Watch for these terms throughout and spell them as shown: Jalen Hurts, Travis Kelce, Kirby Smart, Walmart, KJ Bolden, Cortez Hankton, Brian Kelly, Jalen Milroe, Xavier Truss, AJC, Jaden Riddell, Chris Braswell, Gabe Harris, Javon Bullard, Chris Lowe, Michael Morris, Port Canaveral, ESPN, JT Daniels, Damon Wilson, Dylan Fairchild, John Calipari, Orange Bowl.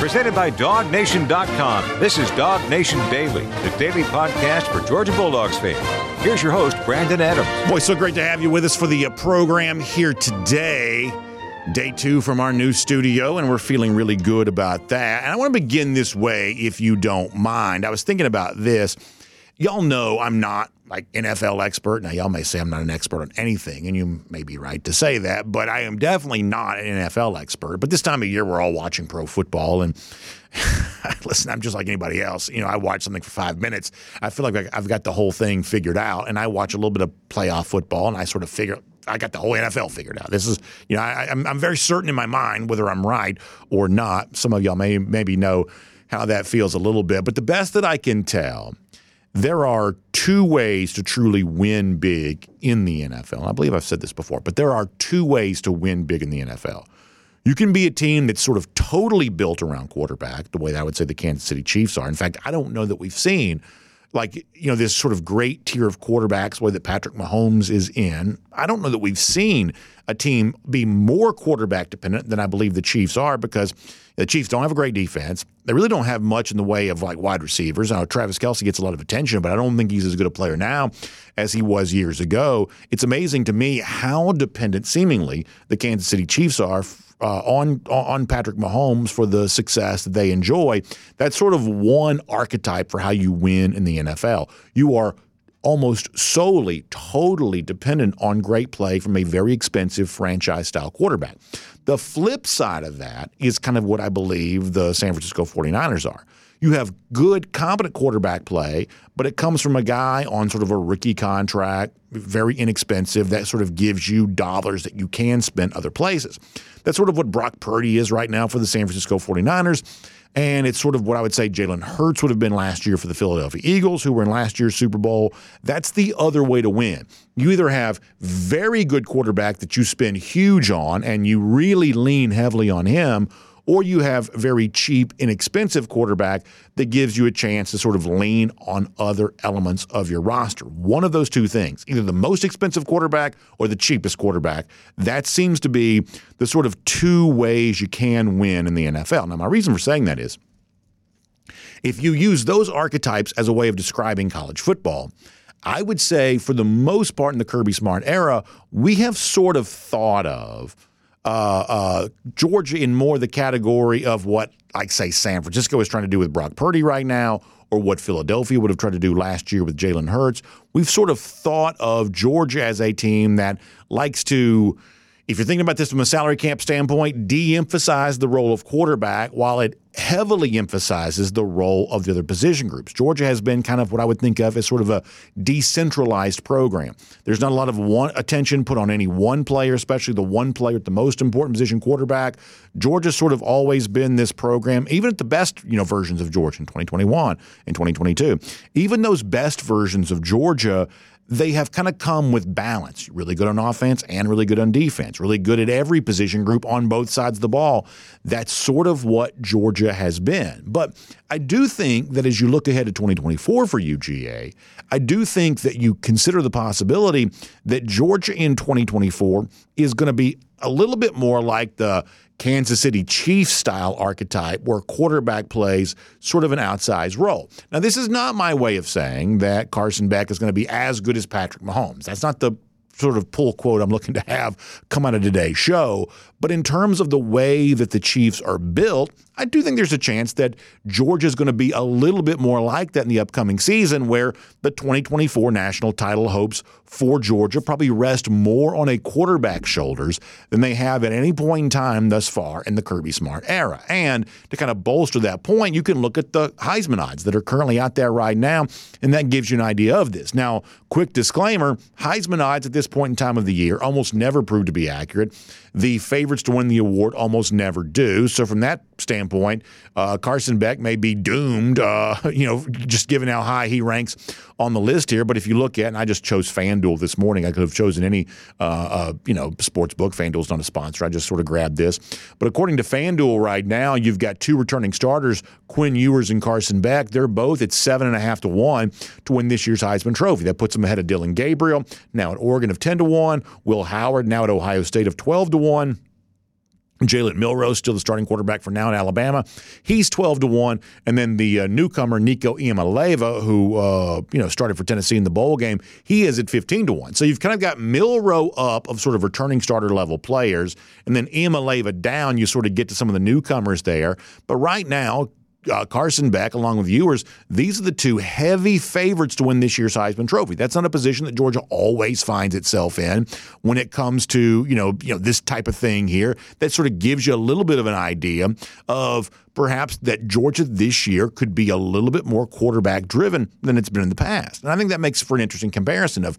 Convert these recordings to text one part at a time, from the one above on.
presented by DawgNation.com. This is DawgNation Daily, the daily podcast for Georgia Bulldogs fans. Here's your host, Brandon Adams. Boy, so great to have you with us for the program here today. Day two from our new studio, and we're feeling really good about that. And I want to begin this way, if you don't mind. I was thinking about this. Y'all know I'm not like NFL expert. Now, y'all may say I'm not an expert on anything, and you may be right to say that, but I am definitely not an NFL expert. But this time of year, we're all watching pro football, and listen, I'm just like anybody else. You know, I watch something for 5 minutes. I feel like I've got the whole thing figured out, and I watch a little bit of playoff football, and I sort of figure I got the whole NFL figured out. This is, you know, I'm very certain in my mind whether I'm right or not. Some of y'all maybe know how that feels a little bit. But the best that I can tell, there are two ways to truly win big in the NFL. I believe I've said this before, but there are two ways to win big in the NFL. You can be a team that's sort of totally built around quarterback, the way that I would say the Kansas City Chiefs are. In fact, I don't know that we've seen this sort of great tier of quarterbacks, the way that Patrick Mahomes is in. I don't know that we've seen a team be more quarterback dependent than I believe the Chiefs are, because the Chiefs don't have a great defense. They really don't have much in the way of wide receivers. Now, Travis Kelce gets a lot of attention, but I don't think he's as good a player now as he was years ago. It's amazing to me how dependent seemingly the Kansas City Chiefs are on Patrick Mahomes for the success that they enjoy. That's sort of one archetype for how you win in the NFL. You are almost solely, totally dependent on great play from a very expensive franchise-style quarterback. The flip side of that is kind of what I believe the San Francisco 49ers are. You have good, competent quarterback play, but it comes from a guy on sort of a rookie contract, very inexpensive, that sort of gives you dollars that you can spend other places. That's sort of what Brock Purdy is right now for the San Francisco 49ers, and it's sort of what I would say Jalen Hurts would have been last year for the Philadelphia Eagles, who were in last year's Super Bowl. That's the other way to win. You either have very good quarterback that you spend huge on and you really lean heavily on him, or you have very cheap, inexpensive quarterback that gives you a chance to sort of lean on other elements of your roster. One of those two things, either the most expensive quarterback or the cheapest quarterback, that seems to be the sort of two ways you can win in the NFL. Now, my reason for saying that is if you use those archetypes as a way of describing college football, I would say for the most part in the Kirby Smart era, we have sort of thought of Georgia in more the category of what, say, San Francisco is trying to do with Brock Purdy right now, or what Philadelphia would have tried to do last year with Jalen Hurts. We've sort of thought of Georgia as a team that likes to, if you're thinking about this from a salary cap standpoint, de-emphasize the role of quarterback while it heavily emphasizes the role of the other position groups. Georgia has been kind of what I would think of as sort of a decentralized program. There's not a lot of attention put on any one player, especially the one player at the most important position, quarterback. Georgia's sort of always been this program, even at the best versions of Georgia in 2021 and 2022. Even those best versions of Georgia, they have kind of come with balance, really good on offense and really good on defense, really good at every position group on both sides of the ball. That's sort of what Georgia has been. But I do think that as you look ahead to 2024 for UGA, I do think that you consider the possibility that Georgia in 2024 is going to be a little bit more like the Kansas City Chiefs style archetype where quarterback plays sort of an outsized role. Now, this is not my way of saying that Carson Beck is going to be as good as Patrick Mahomes. That's not the sort of pull quote I'm looking to have come out of today's show. But in terms of the way that the Chiefs are built, I do think there's a chance that Georgia is going to be a little bit more like that in the upcoming season, where the 2024 national title hopes for Georgia probably rest more on a quarterback's shoulders than they have at any point in time thus far in the Kirby Smart era. And to kind of bolster that point, you can look at the Heisman odds that are currently out there right now, and that gives you an idea of this. Now, quick disclaimer, Heisman odds at this point in time of the year almost never prove to be accurate. The favorites to win the award almost never do. So from that standpoint, Carson Beck may be doomed, just given how high he ranks on the list here. But if you look at, and I just chose FanDuel this morning. I could have chosen any, sports book. FanDuel's not a sponsor. I just sort of grabbed this. But according to FanDuel right now, you've got two returning starters, Quinn Ewers and Carson Beck. They're both at 7.5 to 1 to win this year's Heisman Trophy. That puts them ahead of Dylan Gabriel, now at Oregon of 10 to 1, Will Howard, now at Ohio State of 12 to 1. Jalen Milroe, still the starting quarterback for now at Alabama. He's 12-1. And then the newcomer, Nico Iamaleva, who started for Tennessee in the bowl game, he is at 15-1. So you've kind of got Milroe up of sort of returning starter-level players, and then Iamaleva down. You sort of get to some of the newcomers there. But right now, Carson Beck, along with Ewers, these are the two heavy favorites to win this year's Heisman Trophy. That's not a position that Georgia always finds itself in when it comes to, this type of thing here. That sort of gives you a little bit of an idea of perhaps that Georgia this year could be a little bit more quarterback-driven than it's been in the past. And I think that makes for an interesting comparison of,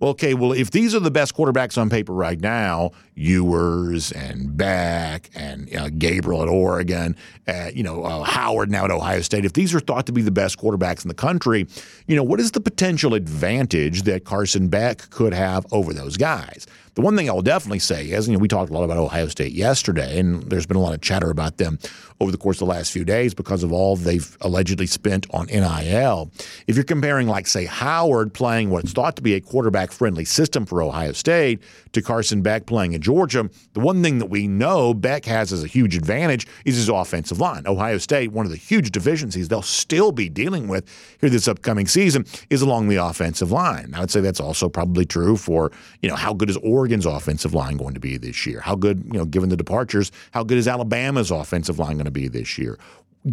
if these are the best quarterbacks on paper right now, Ewers and Beck and Gabriel at Oregon, Howard now at Ohio State, if these are thought to be the best quarterbacks in the country, what is the potential advantage that Carson Beck could have over those guys? The one thing I will definitely say is, we talked a lot about Ohio State yesterday, and there's been a lot of chatter about them over the course of the last few days because of all they've allegedly spent on NIL. If you're comparing, Howard playing what's thought to be a quarterback-friendly system for Ohio State to Carson Beck playing in Georgia, the one thing that we know Beck has as a huge advantage is his offensive line. Ohio State, one of the huge deficiencies they'll still be dealing with here this upcoming season is along the offensive line. I would say that's also probably true for, how good is Oregon's offensive line going to be this year? How good, given the departures, how good is Alabama's offensive line going to be this year?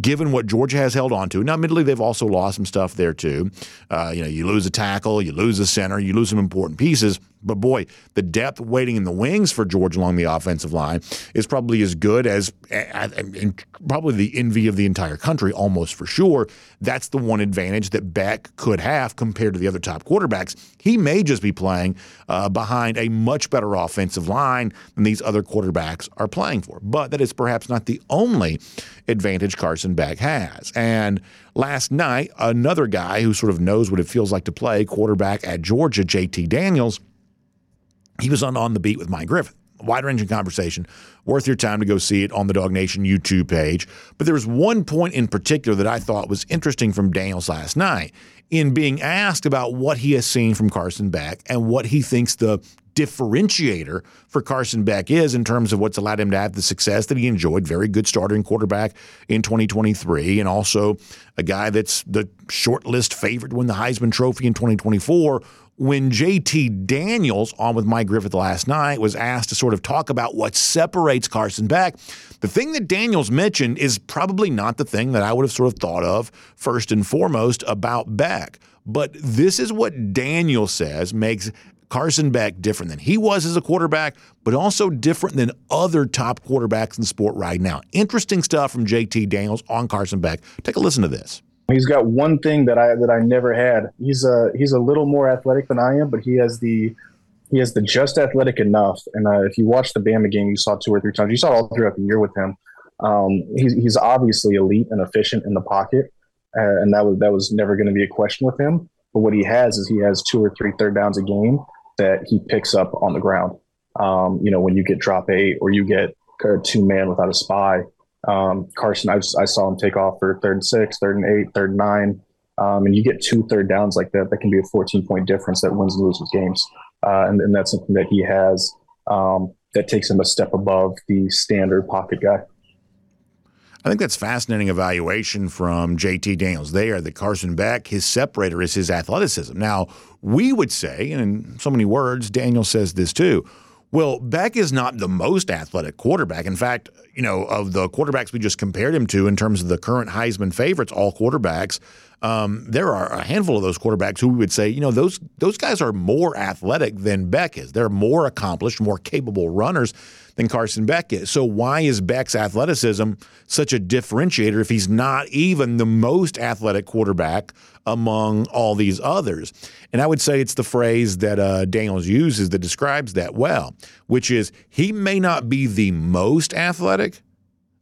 Given what Georgia has held on to. Now, admittedly, they've also lost some stuff there, too. You lose a tackle, you lose a center, you lose some important pieces. But, boy, the depth waiting in the wings for Georgia along the offensive line is probably as good as probably the envy of the entire country, almost for sure. That's the one advantage that Beck could have compared to the other top quarterbacks. He may just be playing behind a much better offensive line than these other quarterbacks are playing for. But that is perhaps not the only advantage Carson Beck has. And last night, another guy who sort of knows what it feels like to play quarterback at Georgia, JT Daniels, he was on The Beat with Mike Griffith. Wide-ranging conversation. Worth your time to go see it on the DawgNation YouTube page. But there was one point in particular that I thought was interesting from Daniels last night in being asked about what he has seen from Carson Beck and what he thinks the differentiator for Carson Beck is in terms of what's allowed him to have the success that he enjoyed. Very good starter and quarterback in 2023, and also a guy that's the short list favorite to win the Heisman Trophy in 2024. When JT Daniels, on with Mike Griffith last night, was asked to sort of talk about what separates Carson Beck, the thing that Daniels mentioned is probably not the thing that I would have sort of thought of first and foremost about Beck. But this is what Daniels says makes Carson Beck different than he was as a quarterback, but also different than other top quarterbacks in the sport right now. Interesting stuff from JT Daniels on Carson Beck. Take a listen to this. He's got one thing that I never had. He's a little more athletic than I am, but he has the just athletic enough. And if you watch the Bama game, you saw two or three times. You saw it all throughout the year with him. He's obviously elite and efficient in the pocket, and that was never going to be a question with him. But what he has is he has two or three third downs a game that he picks up on the ground. When you get drop eight or you get two man without a spy. Carson, I saw him take off for 3rd and 6, 3rd and 8, 3rd and 9. And you get two third downs like that can be a 14-point difference that wins and loses games. And that's something that he has that takes him a step above the standard pocket guy. I think that's fascinating evaluation from JT Daniels there, that Carson Beck, his separator is his athleticism. Now, we would say, and in so many words, Daniels says this too, well, Beck is not the most athletic quarterback. In fact, of the quarterbacks we just compared him to in terms of the current Heisman favorites, all quarterbacks, there are a handful of those quarterbacks who we would say, those guys are more athletic than Beck is. They're more accomplished, more capable runners than Carson Beck is. So why is Beck's athleticism such a differentiator if he's not even the most athletic quarterback among all these others? And I would say it's the phrase that Daniels uses that describes that well, which is he may not be the most athletic,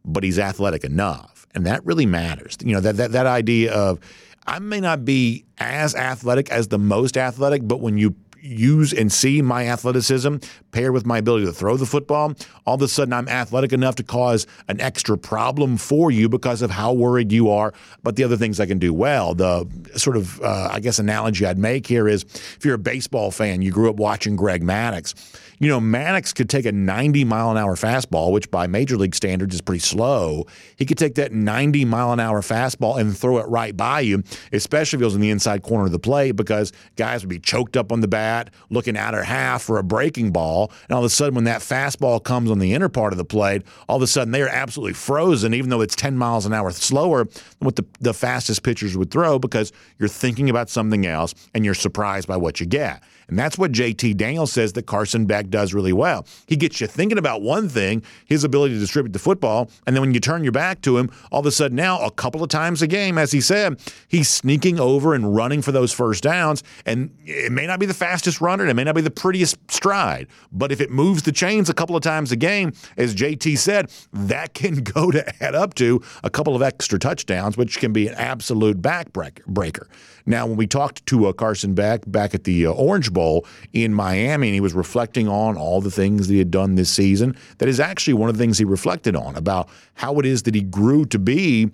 but he's athletic enough. And that really matters. That idea of I may not be as athletic as the most athletic, but when you use and see my athleticism paired with my ability to throw the football, all of a sudden I'm athletic enough to cause an extra problem for you because of how worried you are about the other things I can do well. The sort of, analogy I'd make here is if you're a baseball fan, you grew up watching Greg Maddux. you know, Maddox could take a 90-mile-an-hour fastball, which by major league standards is pretty slow. He could take that 90-mile-an-hour fastball and throw it right by you, especially if it was in the inside corner of the plate, because guys would be choked up on the bat, looking out or half for a breaking ball, and all of a sudden when that fastball comes on the inner part of the plate, all of a sudden they are absolutely frozen, even though it's 10 miles an hour slower than what the fastest pitchers would throw, because you're thinking about something else and you're surprised by what you get. And that's what JT Daniels says that Carson Beck does really well. He gets you thinking about one thing, his ability to distribute the football, and then when you turn your back to him, all of a sudden now, a couple of times a game, as he said, he's sneaking over and running for those first downs, and it may not be the fastest runner, and it may not be the prettiest stride, but if it moves the chains a couple of times a game, as JT said, that can go to add up to a couple of extra touchdowns, which can be an absolute backbreaker. Now, when we talked to Carson Beck back at the Orange Bowl in Miami, and he was reflecting on all the things that he had done this season, that is actually one of the things he reflected on about how it is that he grew to be,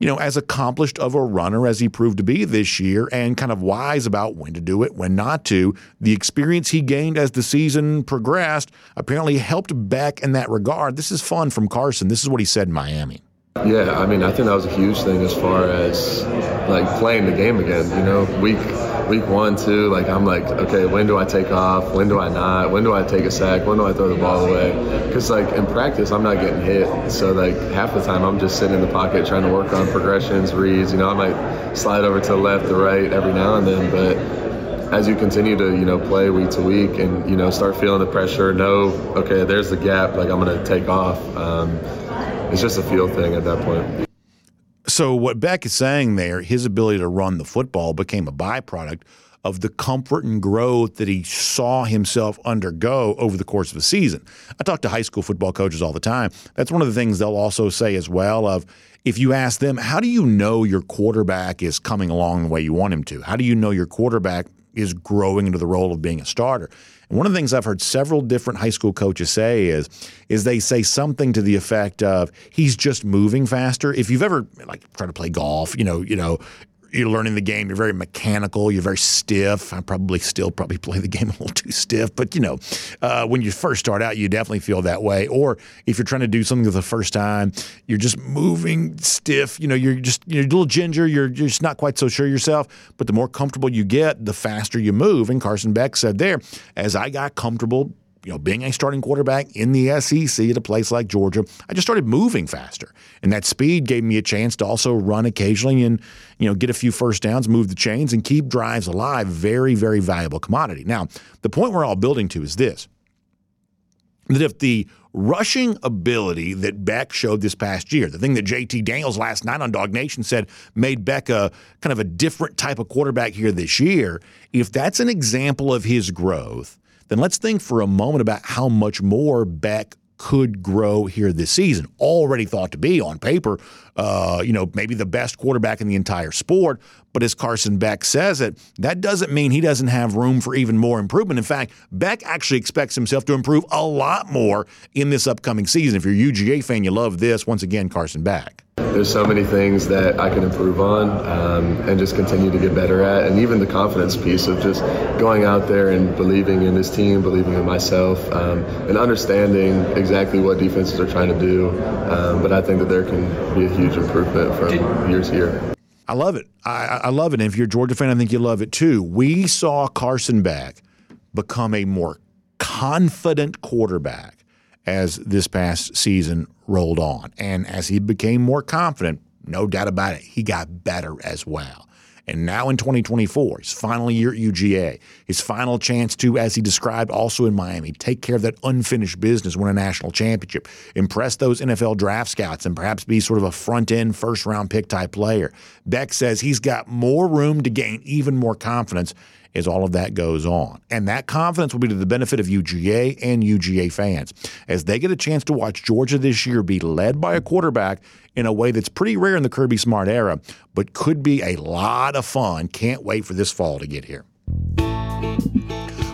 you know, as accomplished of a runner as he proved to be this year, and kind of wise about when to do it, when not to. The experience he gained as the season progressed apparently helped Beck in that regard. This is fun from Carson. This is what he said in Miami. Yeah, I mean, I think that was a huge thing as far as, like, playing the game again, you know, week 1, 2, like, I'm like, okay, when do I take off? When do I not? When do I take a sack? When do I throw the ball away? Because, like, in practice, I'm not getting hit. So, like, half the time I'm just sitting in the pocket trying to work on progressions, reads. You know, I might slide over to the left or right every now and then. But as you continue to, you know, play week to week and, you know, start feeling the pressure, know, okay, there's the gap, like, I'm going to take off. It's just a feel thing at that point. So what Beck is saying there, his ability to run the football became a byproduct of the comfort and growth that he saw himself undergo over the course of a season. I talk to high school football coaches all the time. That's one of the things they'll also say as well of, if you ask them, how do you know your quarterback is coming along the way you want him to? How do you know your quarterback is growing into the role of being a starter? And one of the things I've heard several different high school coaches say is they say something to the effect of, he's just moving faster. If you've ever, like, tried to play golf, you know, you're learning the game, you're very mechanical, you're very stiff. I probably play the game a little too stiff, but, you know, when you first start out, you definitely feel that way. Or if you're trying to do something for the first time, you're just moving stiff, you know, you're a little ginger, you're just not quite so sure yourself, but the more comfortable you get, the faster you move. And Carson Beck said there, as I got comfortable, you know, being a starting quarterback in the SEC at a place like Georgia, I just started moving faster. And that speed gave me a chance to also run occasionally and, you know, get a few first downs, move the chains, and keep drives alive. Very, very valuable commodity. Now, the point we're all building to is this, that if the rushing ability that Beck showed this past year, the thing that JT Daniels last night on DawgNation said made Beck a kind of a different type of quarterback here this year, if that's an example of his growth, then let's think for a moment about how much more Beck could grow here this season. Already thought to be, on paper, you know, maybe the best quarterback in the entire sport. But as Carson Beck says it, that doesn't mean he doesn't have room for even more improvement. In fact, Beck actually expects himself to improve a lot more in this upcoming season. If you're a UGA fan, you love this. Once again, Carson Beck. There's so many things that I can improve on and just continue to get better at. And even the confidence piece of just going out there and believing in this team, believing in myself, and understanding exactly what defenses are trying to do. But I think that there can be a huge improvement from year to year. I love it. I love it. And if you're a Georgia fan, I think you love it too. We saw Carson Beck become a more confident quarterback as this past season rolled on. And as he became more confident, no doubt about it, he got better as well. And now in 2024, his final year at UGA, his final chance to, as he described also in Miami, take care of that unfinished business, win a national championship, impress those NFL draft scouts, and perhaps be sort of a front-end, first-round pick type player. Beck says he's got more room to gain even more confidence as all of that goes on. And that confidence will be to the benefit of UGA and UGA fans as they get a chance to watch Georgia this year be led by a quarterback in a way that's pretty rare in the Kirby Smart era, but could be a lot of fun. Can't wait for this fall to get here.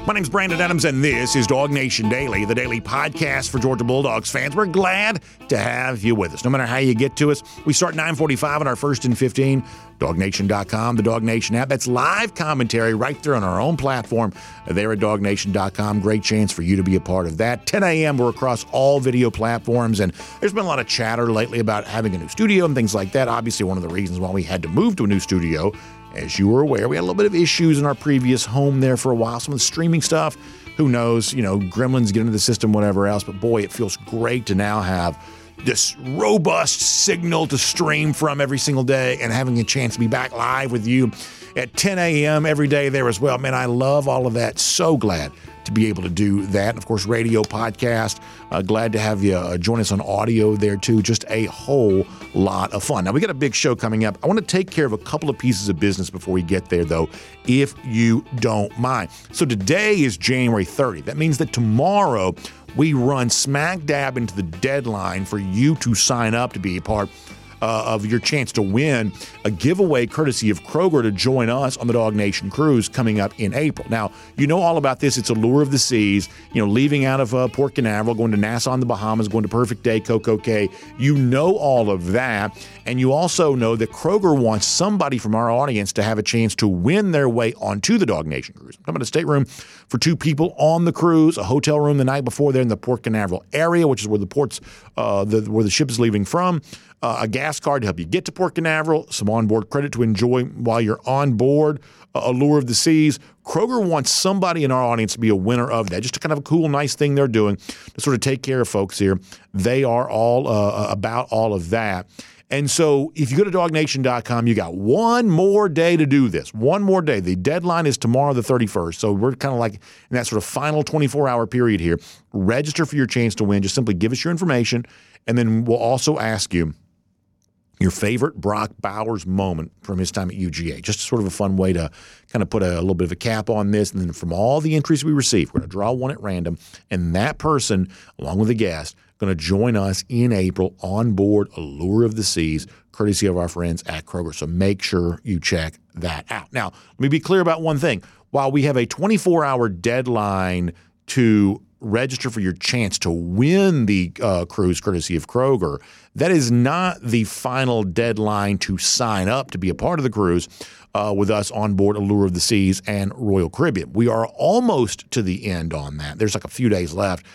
My name's Brandon Adams, and this is DawgNation Daily, the daily podcast for Georgia Bulldogs fans. We're glad to have you with us. No matter how you get to us, we start 9:45 on our First and 15, DawgNation.com, the DawgNation app. That's live commentary right there on our own platform there at DawgNation.com. Great chance for you to be a part of that. 10 a.m., we're across all video platforms, and there's been a lot of chatter lately about having a new studio and things like that. Obviously, one of the reasons why we had to move to a new studio, as you were aware, we had a little bit of issues in our previous home there for a while. Some of the streaming stuff, who knows, gremlins get into the system, whatever else. But boy, it feels great to now have this robust signal to stream from every single day and having a chance to be back live with you at 10 a.m. every day there as well. Man, I love all of that. So glad to be able to do that. And of course, radio, podcast. Glad to have you join us on audio there too. Just a whole lot of fun. Now, we got a big show coming up. I want to take care of a couple of pieces of business before we get there though, if you don't mind. So today is January 30. That means that tomorrow we run smack dab into the deadline for you to sign up to be a part of your chance to win a giveaway courtesy of Kroger to join us on the DawgNation cruise coming up in April. Now, you know all about this. It's Allure of the Seas, leaving out of Port Canaveral, going to Nassau in the Bahamas, going to Perfect Day, Coco Cay. You know all of that. And you also know that Kroger wants somebody from our audience to have a chance to win their way onto the DawgNation cruise. I'm talking about a stateroom for two people on the cruise, a hotel room the night before there in the Port Canaveral area, which is where the ship is leaving from. A gas card to help you get to Port Canaveral, some onboard credit to enjoy while you're on board, Allure of the Seas. Kroger wants somebody in our audience to be a winner of that. Just a kind of a cool, nice thing they're doing to sort of take care of folks here. They are all about all of that. And so if you go to DawgNation.com, you got one more day to do this. One more day. The deadline is tomorrow the 31st. So we're kind of like in that sort of final 24-hour period here. Register for your chance to win. Just simply give us your information, and then we'll also ask you your favorite Brock Bowers moment from his time at UGA. Just sort of a fun way to kind of put a little bit of a cap on this. And then from all the entries we receive, we're going to draw one at random. And that person, along with a guest, going to join us in April on board Allure of the Seas, courtesy of our friends at Kroger. So make sure you check that out. Now, let me be clear about one thing. While we have a 24-hour deadline to register for your chance to win the cruise courtesy of Kroger, that is not the final deadline to sign up to be a part of the cruise with us on board Allure of the Seas and Royal Caribbean. We are almost to the end on that. There's like a few days left.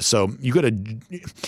So you got to,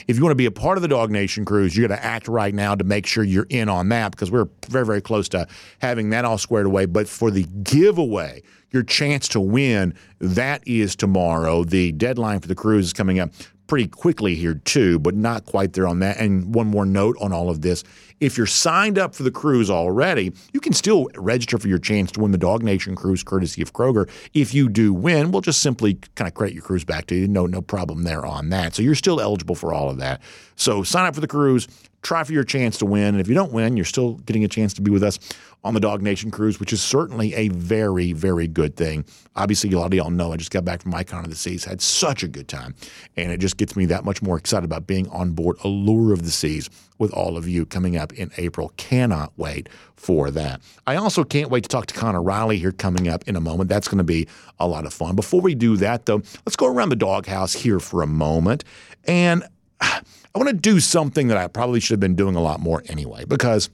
if you want to be a part of the DawgNation cruise, you got to act right now to make sure you're in on that, because we're very, very close to having that all squared away. But for the giveaway, your chance to win, that is tomorrow. The deadline for the cruise is coming up pretty quickly here too, but not quite there on that. And one more note on all of this. If you're signed up for the cruise already, you can still register for your chance to win the DawgNation cruise courtesy of Kroger. If you do win, we'll just simply kind of credit your cruise back to you. No problem there on that. So you're still eligible for all of that. So sign up for the cruise, try for your chance to win. And if you don't win, you're still getting a chance to be with us on the DawgNation cruise, which is certainly a very, very good thing. Obviously, a lot of y'all know I just got back from Icon of the Seas, had such a good time. And it just gets me that much more excited about being on board Allure of the Seas with all of you coming up in April. Cannot wait for that. I also can't wait to talk to Connor Riley here coming up in a moment. That's going to be a lot of fun. Before we do that, though, let's go around the doghouse here for a moment. And I want to do something that I probably should have been doing a lot more anyway, because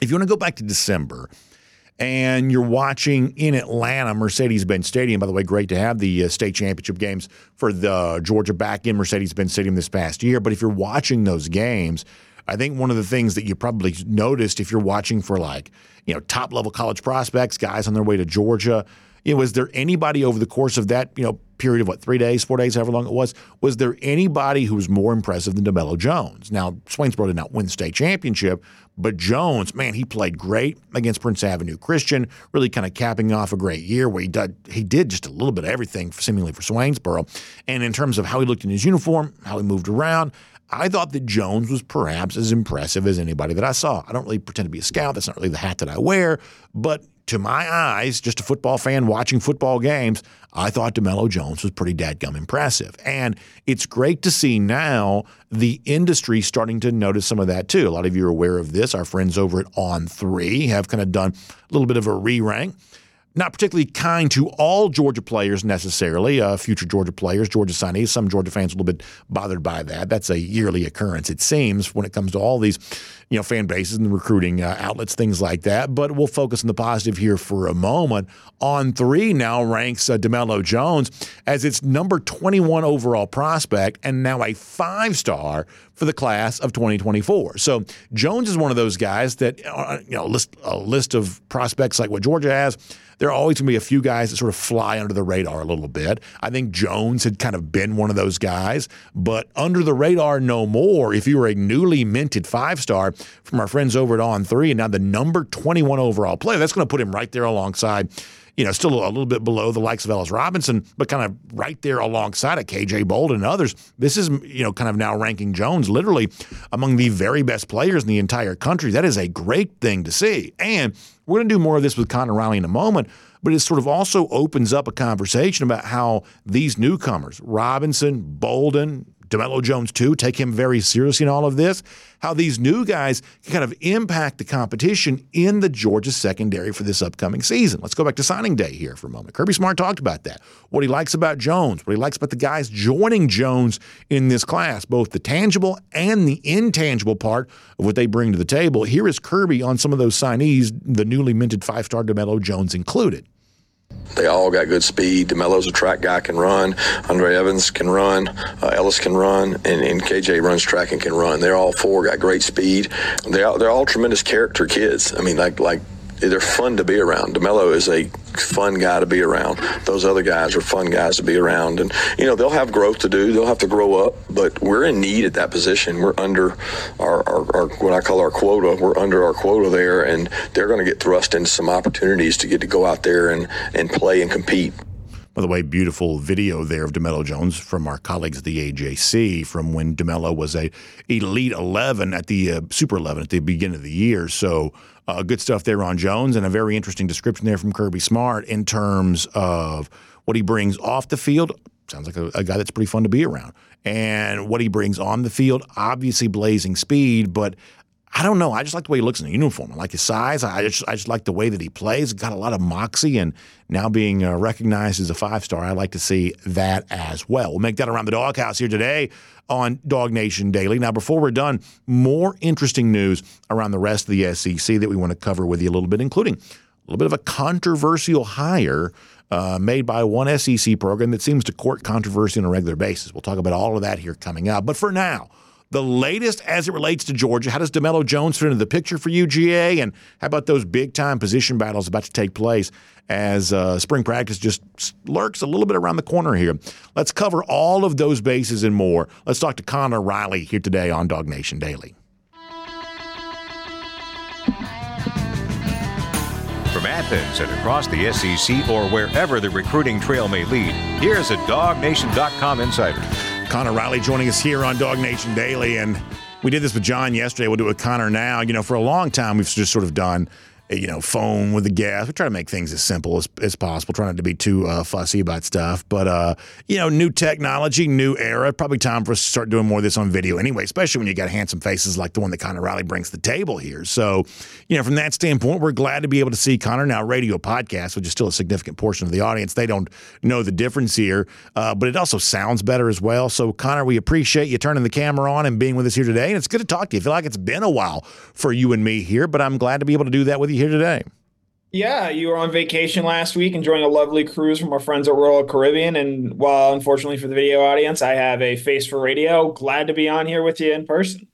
if you want to go back to December and you're watching in Atlanta, Mercedes-Benz Stadium, by the way, great to have the state championship games for the Georgia back in Mercedes-Benz Stadium this past year. But if you're watching those games, I think one of the things that you probably noticed if you're watching for top-level college prospects, guys on their way to Georgia, was there anybody over the course of that, period of 3 days, 4 days, however long it was there anybody who was more impressive than DeMello Jones? Now, Swainsboro did not win the state championship, but Jones, man, he played great against Prince Avenue Christian, really kind of capping off a great year where he did just a little bit of everything seemingly for Swainsboro. And in terms of how he looked in his uniform, how he moved around, I thought that Jones was perhaps as impressive as anybody that I saw. I don't really pretend to be a scout. That's not really the hat that I wear, but to my eyes, just a football fan watching football games, I thought DeMello Jones was pretty dadgum impressive. And it's great to see now the industry starting to notice some of that too. A lot of you are aware of this. Our friends over at On3 have kind of done a little bit of a re-rank. not particularly kind to all Georgia players necessarily, future Georgia players, Georgia signees. Some Georgia fans are a little bit bothered by that. That's a yearly occurrence, it seems, when it comes to all these fan bases and the recruiting outlets, things like that. But we'll focus on the positive here for a moment. On3 now ranks DeMello Jones as its number 21 overall prospect and now a 5-star for the class of 2024. So Jones is one of those guys that, a list of prospects like what Georgia has, there are always going to be a few guys that sort of fly under the radar a little bit. I think Jones had kind of been one of those guys, but under the radar no more. If you were a newly minted 5-star from our friends over at On3 and now the number 21 overall player, that's going to put him right there alongside, still a little bit below the likes of Ellis Robinson, but kind of right there alongside of K.J. Bolden and others. This is, kind of now ranking Jones literally among the very best players in the entire country. That is a great thing to see. And we're going to do more of this with Connor Riley in a moment, but it sort of also opens up a conversation about how these newcomers, Robinson, Bolden, DeMello Jones, too, take him very seriously in all of this, how these new guys can kind of impact the competition in the Georgia secondary for this upcoming season. Let's go back to signing day here for a moment. Kirby Smart talked about that, what he likes about Jones, what he likes about the guys joining Jones in this class, both the tangible and the intangible part of what they bring to the table. Here is Kirby on some of those signees, the newly minted 5-star DeMello Jones included. They all got good speed. DeMello's a track guy, can run. Andre Evans can run. Ellis can run. And KJ runs track and can run. They're all four got great speed. They're all tremendous character kids. I mean, like they're fun to be around. DeMello is a fun guy to be around. Those other guys are fun guys to be around. And, they'll have growth to do. They'll have to grow up. But we're in need at that position. We're under our what I call our quota. We're under our quota there. And they're going to get thrust into some opportunities to get to go out there and play and compete. By the way, beautiful video there of DeMello Jones from our colleagues at the AJC from when DeMello was a Elite 11 at the Super 11 at the beginning of the year. So good stuff there on Jones, and a very interesting description there from Kirby Smart in terms of what he brings off the field. Sounds like a guy that's pretty fun to be around. And what he brings on the field, obviously blazing speed, but I don't know. I just like the way he looks in the uniform. I like his size. I just like the way that he plays. Got a lot of moxie, and now being recognized as a 5-star, I like to see that as well. We'll make that around the doghouse here today on DawgNation Daily. Now, before we're done, more interesting news around the rest of the SEC that we want to cover with you a little bit, including a little bit of a controversial hire made by one SEC program that seems to court controversy on a regular basis. We'll talk about all of that here coming up. But for now, the latest as it relates to Georgia. How does DeMello Jones fit into the picture for UGA? And how about those big-time position battles about to take place as spring practice just lurks a little bit around the corner here? Let's cover all of those bases and more. Let's talk to Connor Riley here today on DawgNation Daily. From Athens and across the SEC or wherever the recruiting trail may lead, here's a DawgNation.com insider. Connor Riley joining us here on DawgNation Daily, and we did this with John yesterday. We'll do it with Connor now. For a long time, we've just sort of done, phone with the guest. We try to make things as simple as possible, try not to be too fussy about stuff. But, new technology, new era, probably time for us to start doing more of this on video anyway, especially when you got handsome faces like the one that Connor Riley brings to the table here. So, from that standpoint, we're glad to be able to see Connor. Now, radio podcasts, which is still a significant portion of the audience, they don't know the difference here, but it also sounds better as well. So, Connor, we appreciate you turning the camera on and being with us here today, and it's good to talk to you. I feel like it's been a while for you and me here, but I'm glad to be able to do that with you here today. Yeah, you were on vacation last week enjoying a lovely cruise from our friends at Royal Caribbean, and while unfortunately for the video audience I have a face for radio, glad to be on here with you in person.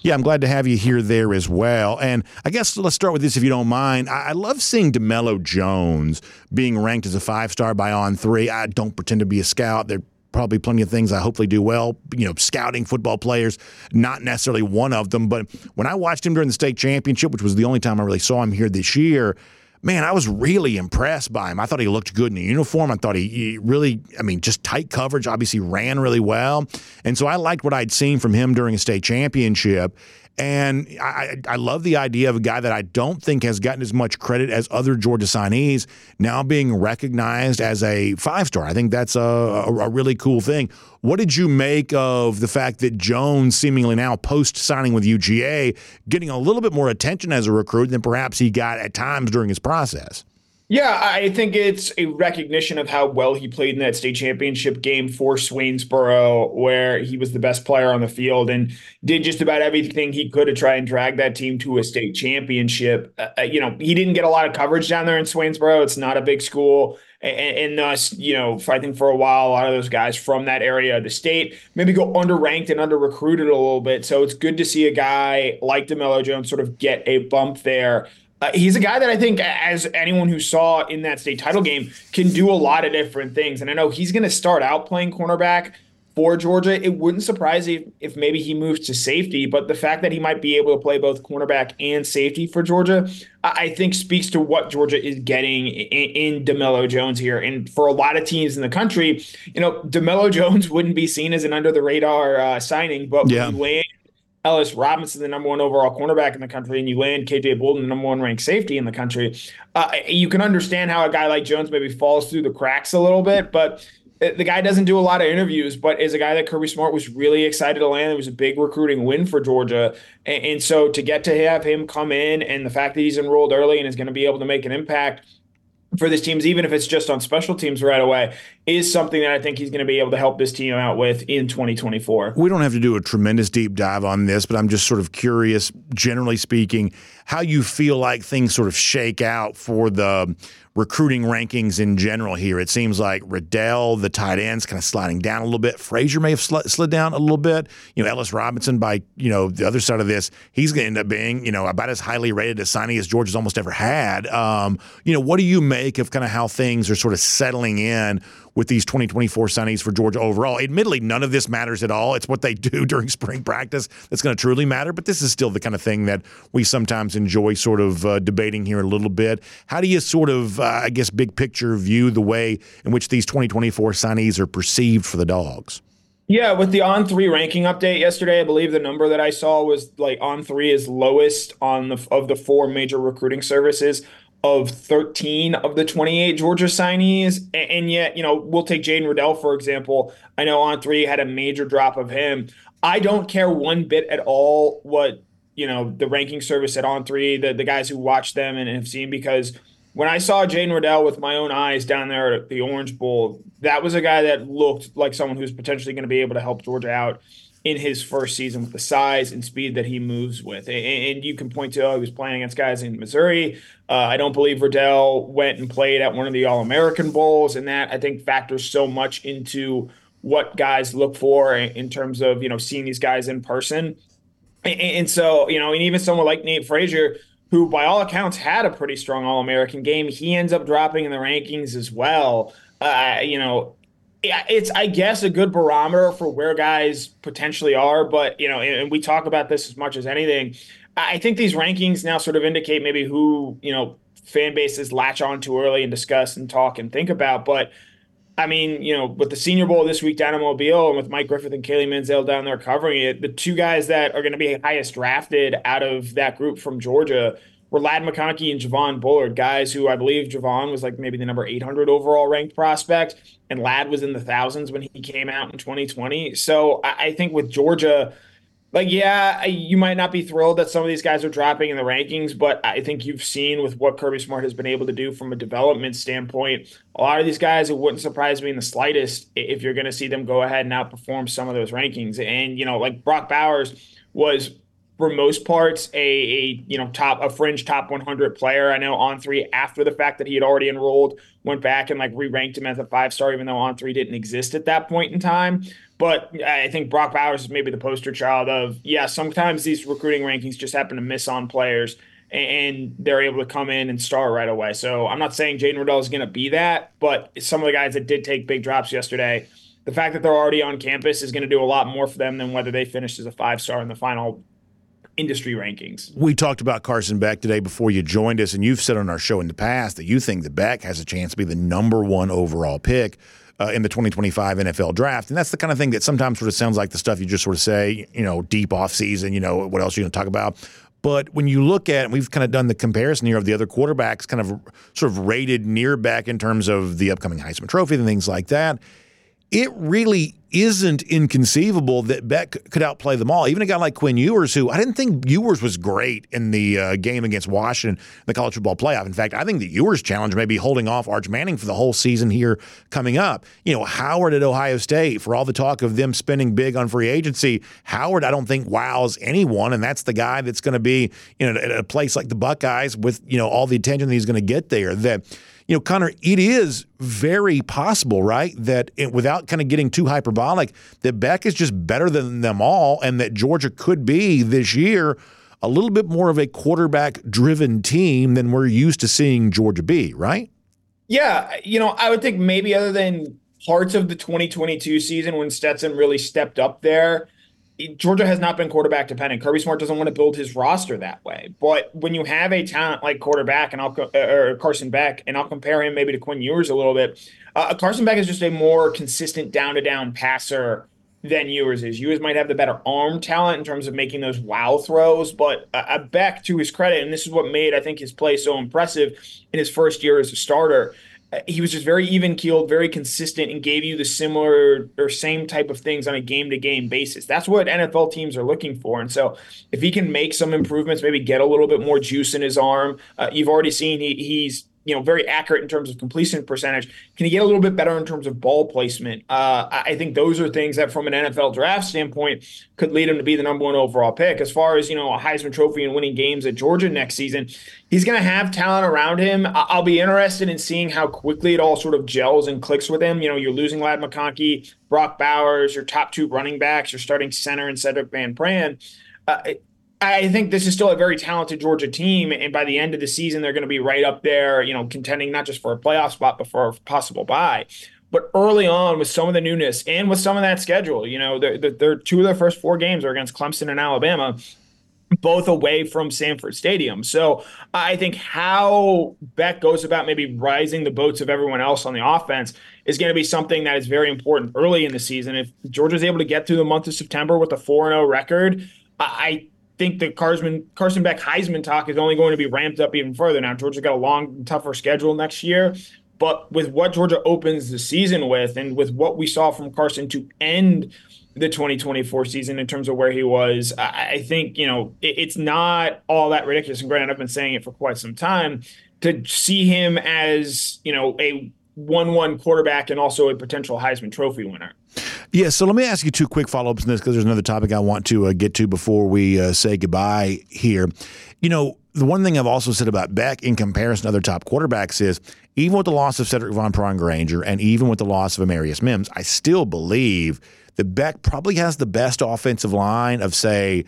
Yeah, I'm glad to have you here there as well. And I guess let's start with this if you don't mind. I love seeing DeMello Jones being ranked as a 5-star by On3. I don't pretend to be a scout. They're probably plenty of things I hopefully do well, scouting football players, not necessarily one of them. But when I watched him during the state championship, which was the only time I really saw him here this year, man, I was really impressed by him. I thought he looked good in the uniform. I thought he really, just tight coverage, obviously ran really well. And so I liked what I'd seen from him during a state championship. And I love the idea of a guy that I don't think has gotten as much credit as other Georgia signees now being recognized as a 5-star. I think that's a really cool thing. What did you make of the fact that Jones seemingly now post-signing with UGA getting a little bit more attention as a recruit than perhaps he got at times during his process? Yeah, I think it's a recognition of how well he played in that state championship game for Swainsboro, where he was the best player on the field and did just about everything he could to try and drag that team to a state championship. He didn't get a lot of coverage down there in Swainsboro. It's not a big school. And thus, I think for a while, a lot of those guys from that area of the state maybe go underranked and under-recruited a little bit. So it's good to see a guy like DeMello Jones sort of get a bump there. He's a guy that I think, as anyone who saw in that state title game, can do a lot of different things. And I know he's going to start out playing cornerback for Georgia. It wouldn't surprise me if maybe he moves to safety, but the fact that he might be able to play both cornerback and safety for Georgia, I think speaks to what Georgia is getting in DeMello Jones here. And for a lot of teams in the country, DeMello Jones wouldn't be seen as an under-the-radar signing, but when you land Ellis Robinson, the number one overall cornerback in the country, and you land KJ Bolden, the number one ranked safety in the country, you can understand how a guy like Jones maybe falls through the cracks a little bit. But the guy doesn't do a lot of interviews, but is a guy that Kirby Smart was really excited to land. It was a big recruiting win for Georgia. And so to get to have him come in, and the fact that he's enrolled early and is going to be able to make an impact for this team, even if it's just on special teams right away, is something that I think he's going to be able to help this team out with in 2024. We don't have to do a tremendous deep dive on this, but I'm just sort of curious, generally speaking, how you feel like things sort of shake out for the recruiting rankings in general here. It seems like Riddell, the tight end's kind of sliding down a little bit. Frazier may have slid down a little bit. Ellis Robinson, by, the other side of this, he's going to end up being, about as highly rated a signing as Georgia's almost ever had. What do you make of kind of how things are sort of settling in with these 2024 signees for Georgia overall? Admittedly, none of this matters at all. It's what they do during spring practice that's going to truly matter, but this is still the kind of thing that we sometimes enjoy sort of debating here a little bit. How do you sort of big picture view the way in which these 2024 signees are perceived for the Dogs? Yeah, with the On3 ranking update yesterday, I believe the number that I saw was like On3 is lowest of the four major recruiting services of 13 of the 28 Georgia signees. And yet, we'll take Jaden Riddell, for example. I know On3 had a major drop of him. I don't care one bit at all what, the ranking service at On3, the guys who watch them and have seen, because when I saw Jaden Riddell with my own eyes down there at the Orange Bowl, that was a guy that looked like someone who's potentially going to be able to help Georgia out in his first season with the size and speed that he moves with. And you can point to, he was playing against guys in Missouri. I don't believe Riddell went and played at one of the All-American Bowls, and that, I think, factors so much into what guys look for in terms of, seeing these guys in person. And so, and even someone like Nate Frazier, who by all accounts had a pretty strong All-American game, he ends up dropping in the rankings as well. It's, I guess, a good barometer for where guys potentially are. But, and we talk about this as much as anything, I think these rankings now sort of indicate maybe who, fan bases latch on to early and discuss and talk and think about. But, I mean, with the Senior Bowl this week down in Mobile and with Mike Griffith and Kaylee Manziel down there covering it, the two guys that are going to be highest drafted out of that group from Georgia were Ladd McConkey and Javon Bullard, guys who I believe Javon was like maybe the number 800 overall ranked prospect, and Ladd was in the thousands when he came out in 2020. So I think with Georgia, you might not be thrilled that some of these guys are dropping in the rankings, but I think you've seen with what Kirby Smart has been able to do from a development standpoint, a lot of these guys, it wouldn't surprise me in the slightest if you're going to see them go ahead and outperform some of those rankings. And, Brock Bowers was, for most parts, a fringe top 100 player. I know On3, after the fact that he had already enrolled, went back and re-ranked him as a 5-star, even though On3 didn't exist at that point in time. But I think Brock Bowers is maybe the poster child of, sometimes these recruiting rankings just happen to miss on players, and they're able to come in and start right away. So I'm not saying Jaden Riddell is going to be that, but some of the guys that did take big drops yesterday, the fact that they're already on campus is going to do a lot more for them than whether they finished as a 5-star in the final industry rankings. We talked about Carson Beck today before you joined us, and you've said on our show in the past that you think that Beck has a chance to be the number one overall pick in the 2025 NFL draft. And that's the kind of thing that sometimes sort of sounds like the stuff you just sort of say, deep offseason, what else are you going to talk about? But when you look at, and we've kind of done the comparison here of the other quarterbacks kind of sort of rated near Beck in terms of the upcoming Heisman Trophy and things like that, it really isn't inconceivable that Beck could outplay them all. Even a guy like Quinn Ewers, who I didn't think Ewers was great in the game against Washington in the college football playoff. In fact, I think the Ewers challenge may be holding off Arch Manning for the whole season here coming up. You know, Howard at Ohio State, for all the talk of them spending big on free agency, Howard I don't think wows anyone, and that's the guy that's going to be, you know, at a place like the Buckeyes with, you know, all the attention that he's going to get there. That, you know, Connor, it is very possible, right, that without kind of getting too hyperbolic, that Beck is just better than them all, and that Georgia could be this year a little bit more of a quarterback-driven team than we're used to seeing Georgia be, right? Yeah, you know, I would think maybe other than parts of the 2022 season when Stetson really stepped up there, Georgia has not been quarterback-dependent. Kirby Smart doesn't want to build his roster that way. But when you have a talent like quarterback, and or Carson Beck, and I'll compare him maybe to Quinn Ewers a little bit, Carson Beck is just a more consistent down-to-down passer than Ewers is. Ewers might have the better arm talent in terms of making those wow throws, but Beck, to his credit, and this is what made, I think, his play so impressive in his first year as a starter, he was just very even-keeled, very consistent, and gave you the similar or same type of things on a game-to-game basis. That's what NFL teams are looking for. And so if he can make some improvements, maybe get a little bit more juice in his arm, you've already seen he's you know, very accurate in terms of completion percentage. Can he get a little bit better in terms of ball placement? I think those are things that from an NFL draft standpoint could lead him to be the number one overall pick. As far as, you know, a Heisman Trophy and winning games at Georgia next season, he's going to have talent around him. I'll be interested in seeing how quickly it all sort of gels and clicks with him. You know, you're losing Ladd McConkey, Brock Bowers, your top two running backs, your starting center and Cedric Van Pran. I think this is still a very talented Georgia team, and by the end of the season, they're going to be right up there, you know, contending not just for a playoff spot, but for a possible bye. But early on, with some of the newness and with some of that schedule, you know, two of their first four games are against Clemson and Alabama, both away from Sanford Stadium. So I think how Beck goes about maybe rising the boats of everyone else on the offense is going to be something that is very important early in the season. If Georgia's able to get through the month of September with a 4-0 record, I think the Carson Beck Heisman talk is only going to be ramped up even further. Now, Georgia's got a long, tougher schedule next year, but with what Georgia opens the season with and with what we saw from Carson to end the 2024 season in terms of where he was, I think, you know, it's not all that ridiculous. And granted, I've been saying it for quite some time, to see him as, you know, a 1-1 quarterback and also a potential Heisman Trophy winner. Yeah, so let me ask you two quick follow-ups on this because there's another topic I want to get to before we say goodbye here. You know, the one thing I've also said about Beck in comparison to other top quarterbacks is even with the loss of Cedric Von Prongeranger and even with the loss of Amarius Mims, I still believe that Beck probably has the best offensive line of, say,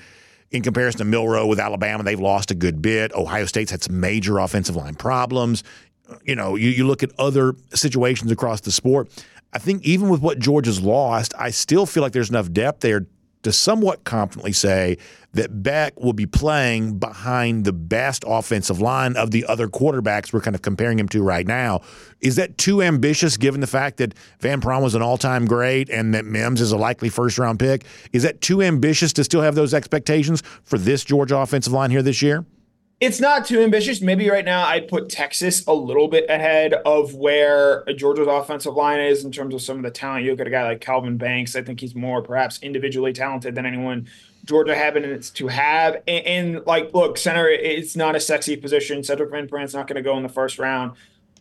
in comparison to Milroe with Alabama. They've lost a good bit. Ohio State's had some major offensive line problems. You know, you look at other situations across the sport. I think even with what Georgia's lost, I still feel like there's enough depth there to somewhat confidently say that Beck will be playing behind the best offensive line of the other quarterbacks we're kind of comparing him to right now. Is that too ambitious given the fact that Van Pran was an all-time great and that Mims is a likely first-round pick? Is that too ambitious to still have those expectations for this Georgia offensive line here this year? It's not too ambitious. Maybe right now I'd put Texas a little bit ahead of where Georgia's offensive line is in terms of some of the talent. You look at a guy like Calvin Banks. I think he's more perhaps individually talented than anyone Georgia happens to have. And like, look, center, it's not a sexy position. Cedric Van Pran's not going to go in the first round.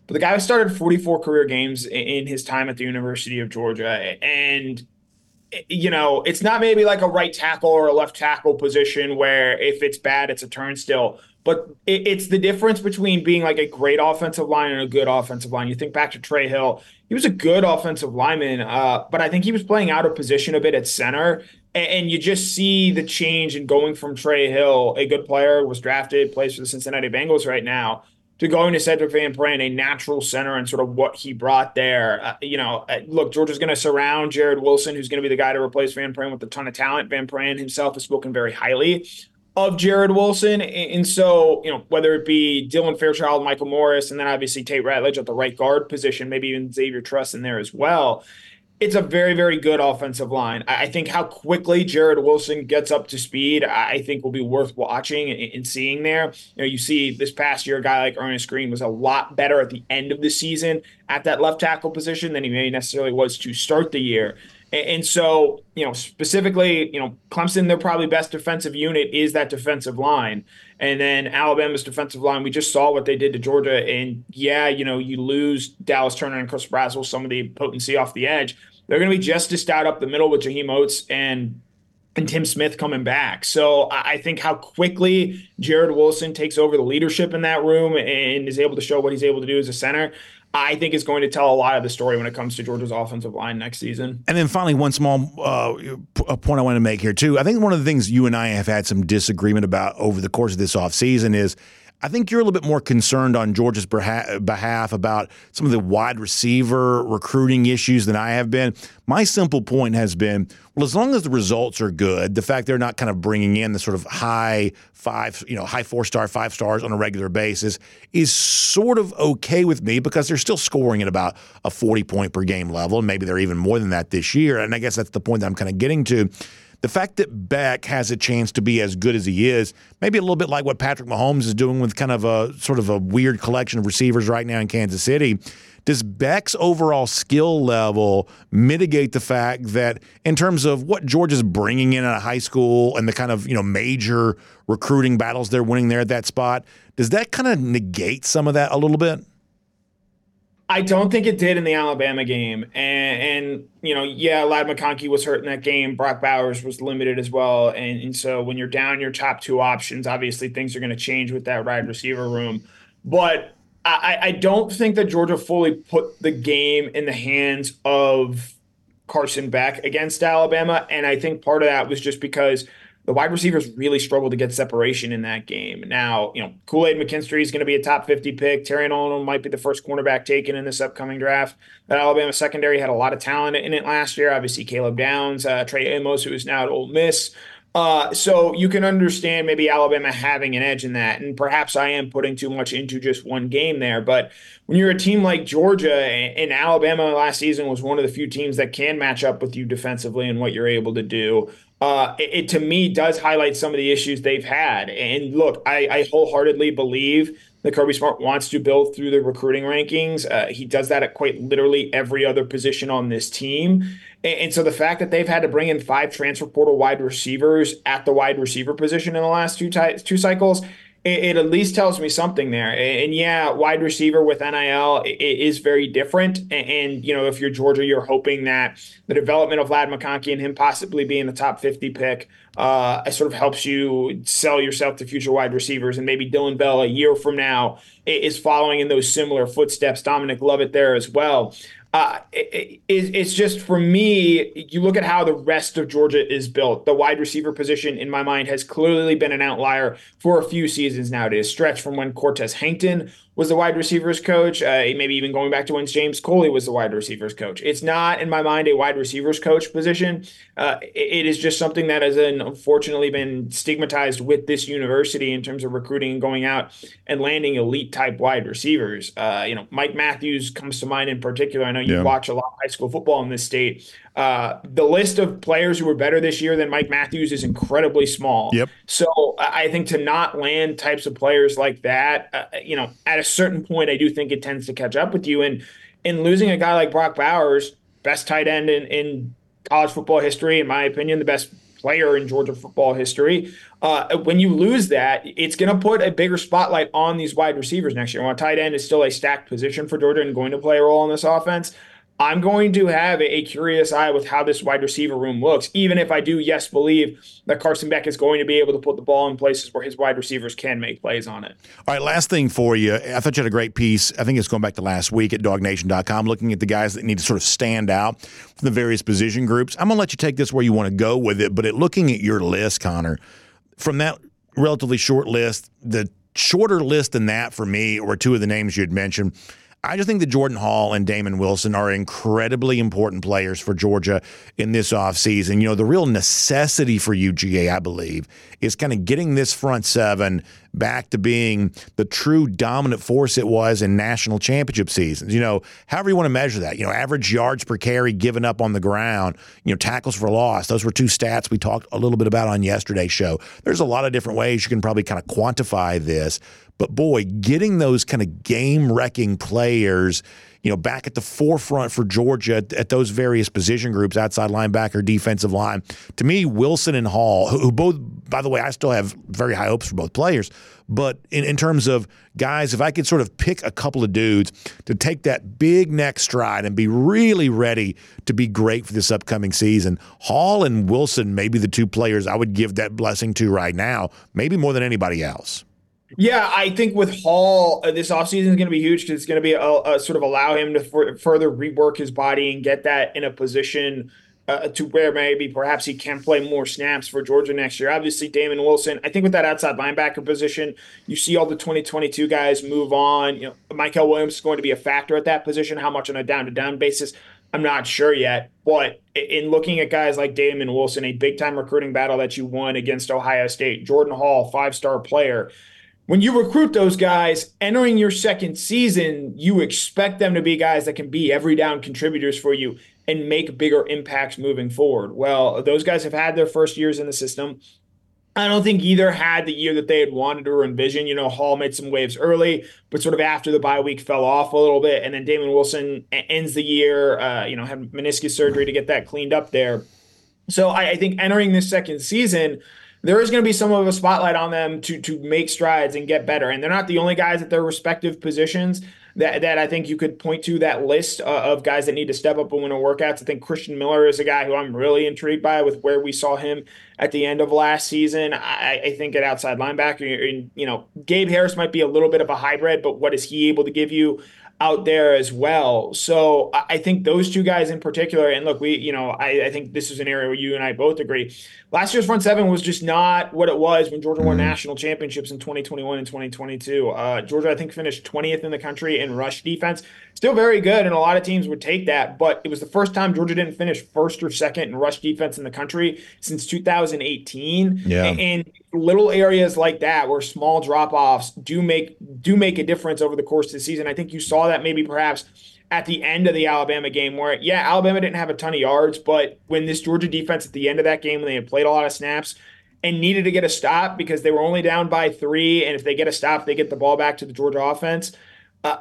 But the guy started 44 career games in his time at the University of Georgia. And you know, it's not maybe like a right tackle or a left tackle position where if it's bad, it's a turnstile. But it's the difference between being like a great offensive line and a good offensive line. You think back to Trey Hill. He was a good offensive lineman, but I think he was playing out of position a bit at center. And you just see the change in going from Trey Hill, a good player, was drafted, plays for the Cincinnati Bengals right now, to going to Cedric Van Pran, a natural center, and sort of what he brought there. You know, look, Georgia's going to surround Jared Wilson, who's going to be the guy to replace Van Pran with a ton of talent. Van Pran himself has spoken very highly of Jared Wilson. And so, you know, whether it be Dylan Fairchild, Michael Morris, and then obviously Tate Ratledge at the right guard position, maybe even Xavier Truss in there as well. it's a very, very good offensive line. I think how quickly Jared Wilson gets up to speed, I think will be worth watching and seeing there. You know, you see this past year, a guy like Ernest Green was a lot better at the end of the season at that left tackle position than he maybe necessarily was to start the year. And so, you know, specifically, you know, Clemson, their probably best defensive unit is that defensive line. And then Alabama's defensive line, we just saw what they did to Georgia. And, yeah, you know, you lose Dallas Turner and Chris Braswell, some of the potency off the edge. They're going to be just out up the middle with Jaheim Oates and Tim Smith coming back. So I think how quickly Jared Wilson takes over the leadership in that room and is able to show what he's able to do as a center, I think is going to tell a lot of the story when it comes to Georgia's offensive line next season. And then finally, one small point I want to make here too. I think one of the things you and I have had some disagreement about over the course of this offseason is I think you're a little bit more concerned on Georgia's behalf about some of the wide receiver recruiting issues than I have been. My simple point has been, well, as long as the results are good, the fact they're not kind of bringing in the sort of high 4-star, 5 stars on a regular basis is sort of okay with me because they're still scoring at about a 40-point per game level, and maybe they're even more than that this year. And I guess that's the point that I'm kind of getting to. The fact that Beck has a chance to be as good as he is, maybe a little bit like what Patrick Mahomes is doing with kind of a sort of a weird collection of receivers right now in Kansas City, does Beck's overall skill level mitigate the fact that in terms of what Georgia's bringing in out of high school and the kind of, you know, major recruiting battles they're winning there at that spot, does that kind of negate some of that a little bit? I don't think it did in the Alabama game. And you know, yeah, Ladd McConkey was hurt in that game. Brock Bowers was limited as well. And so when you're down your top two options, obviously things are going to change with that wide receiver room. But I don't think that Georgia fully put the game in the hands of Carson Beck against Alabama. And I think part of that was just because the wide receivers really struggled to get separation in that game. Now, you know, Kool-Aid McKinstry is going to be a top 50 pick. Terry Nolan might be the first cornerback taken in this upcoming draft. That Alabama secondary had a lot of talent in it last year. Obviously, Caleb Downs, Trey Amos, who is now at Ole Miss. So you can understand maybe Alabama having an edge in that, and perhaps I am putting too much into just one game there. But when you're a team like Georgia, and Alabama last season was one of the few teams that can match up with you defensively and what you're able to do, it to me does highlight some of the issues they've had. And look, I wholeheartedly believe that Kirby Smart wants to build through the recruiting rankings. He does that at quite literally every other position on this team. And so the fact that they've had to bring in 5 transfer portal wide receivers at the wide receiver position in the last two cycles, it at least tells me something there. And yeah, wide receiver with NIL, it is very different. And, you know, if you're Georgia, you're hoping that the development of Ladd McConkey and him possibly being the top 50 pick sort of helps you sell yourself to future wide receivers. And maybe Dylan Bell a year from now is following in those similar footsteps. Dominic Lovett there as well. It's just, for me, you look at how the rest of Georgia is built. The wide receiver position, in my mind, has clearly been an outlier for a few seasons now. It is stretched from when Cortez Hankton was the wide receivers coach, maybe even going back to when James Coley was the wide receivers coach. It's not, in my mind, a wide receivers coach position. It is just something that has unfortunately been stigmatized with this university in terms of recruiting and going out and landing elite-type wide receivers. You know, Mike Matthews comes to mind in particular. I know you watch a lot of high school football in this state. The list of players who were better this year than Mike Matthews is incredibly small. Yep. So I think to not land types of players like that, you know, at a certain point, I do think it tends to catch up with you. And in losing a guy like Brock Bowers, best tight end in college football history, in my opinion, the best player in Georgia football history, when you lose that, it's going to put a bigger spotlight on these wide receivers next year. While tight end is still a stacked position for Georgia and going to play a role in this offense, I'm going to have a curious eye with how this wide receiver room looks, even if I do, yes, believe that Carson Beck is going to be able to put the ball in places where his wide receivers can make plays on it. All right, last thing for you. I thought you had a great piece. I think it's going back to last week at DawgNation.com, looking at the guys that need to sort of stand out from the various position groups. I'm going to let you take this where you want to go with it, but looking at your list, Connor, from that relatively short list, the shorter list than that for me were two of the names you had mentioned. I just think that Jordan Hall and Damon Wilson are incredibly important players for Georgia in this offseason. You know, the real necessity for UGA, I believe, is kind of getting this front seven back to being the true dominant force it was in national championship seasons. You know, however you want to measure that, you know, average yards per carry given up on the ground, you know, tackles for loss. Those were two stats we talked a little bit about on yesterday's show. There's a lot of different ways you can probably kind of quantify this. But, boy, getting those kind of game-wrecking players, you know, back at the forefront for Georgia at those various position groups, outside linebacker, defensive line, to me, Wilson and Hall, who both, by the way, I still have very high hopes for both players, but in terms of guys, if I could sort of pick a couple of dudes to take that big next stride and be really ready to be great for this upcoming season, Hall and Wilson may be the two players I would give that blessing to right now, maybe more than anybody else. Yeah, I think with Hall, this offseason is going to be huge because it's going to be a sort of allow him to further rework his body and get that in a position to where maybe perhaps he can play more snaps for Georgia next year. Obviously, Damon Wilson, I think with that outside linebacker position, you see all the 2022 guys move on. You know, Michael Williams is going to be a factor at that position. How much on a down-to-down basis, I'm not sure yet. But in looking at guys like Damon Wilson, a big-time recruiting battle that you won against Ohio State, Jordan Hall, five-star player, when you recruit those guys, entering your second season, you expect them to be guys that can be every down contributors for you and make bigger impacts moving forward. Well, those guys have had their first years in the system. I don't think either had the year that they had wanted or envisioned. You know, Hall made some waves early, but sort of after the bye week fell off a little bit. And then Damon Wilson ends the year, you know, had meniscus surgery to get that cleaned up there. So I think entering this second season, there is going to be some of a spotlight on them to make strides and get better. And they're not the only guys at their respective positions that I think you could point to that list of guys that need to step up and win a workouts. I think Christian Miller is a guy who I'm really intrigued by with where we saw him at the end of last season. I think at outside linebacker, and, you know, Gabe Harris might be a little bit of a hybrid, but what is he able to give you out there as well? So I think those two guys in particular, and look, we, you know, I think this is an area where you and I both agree. Last year's front seven was just not what it was when Georgia won national championships in 2021 and 2022. Georgia, I think, finished 20th in the country in rush defense. Still very good, and a lot of teams would take that, but it was the first time Georgia didn't finish first or second in rush defense in the country since 2018. Yeah. And little areas like that where small drop-offs do make a difference over the course of the season. I think you saw that maybe perhaps at the end of the Alabama game where, yeah, Alabama didn't have a ton of yards, but when this Georgia defense at the end of that game, when they had played a lot of snaps and needed to get a stop because they were only down by 3, and if they get a stop, they get the ball back to the Georgia offense,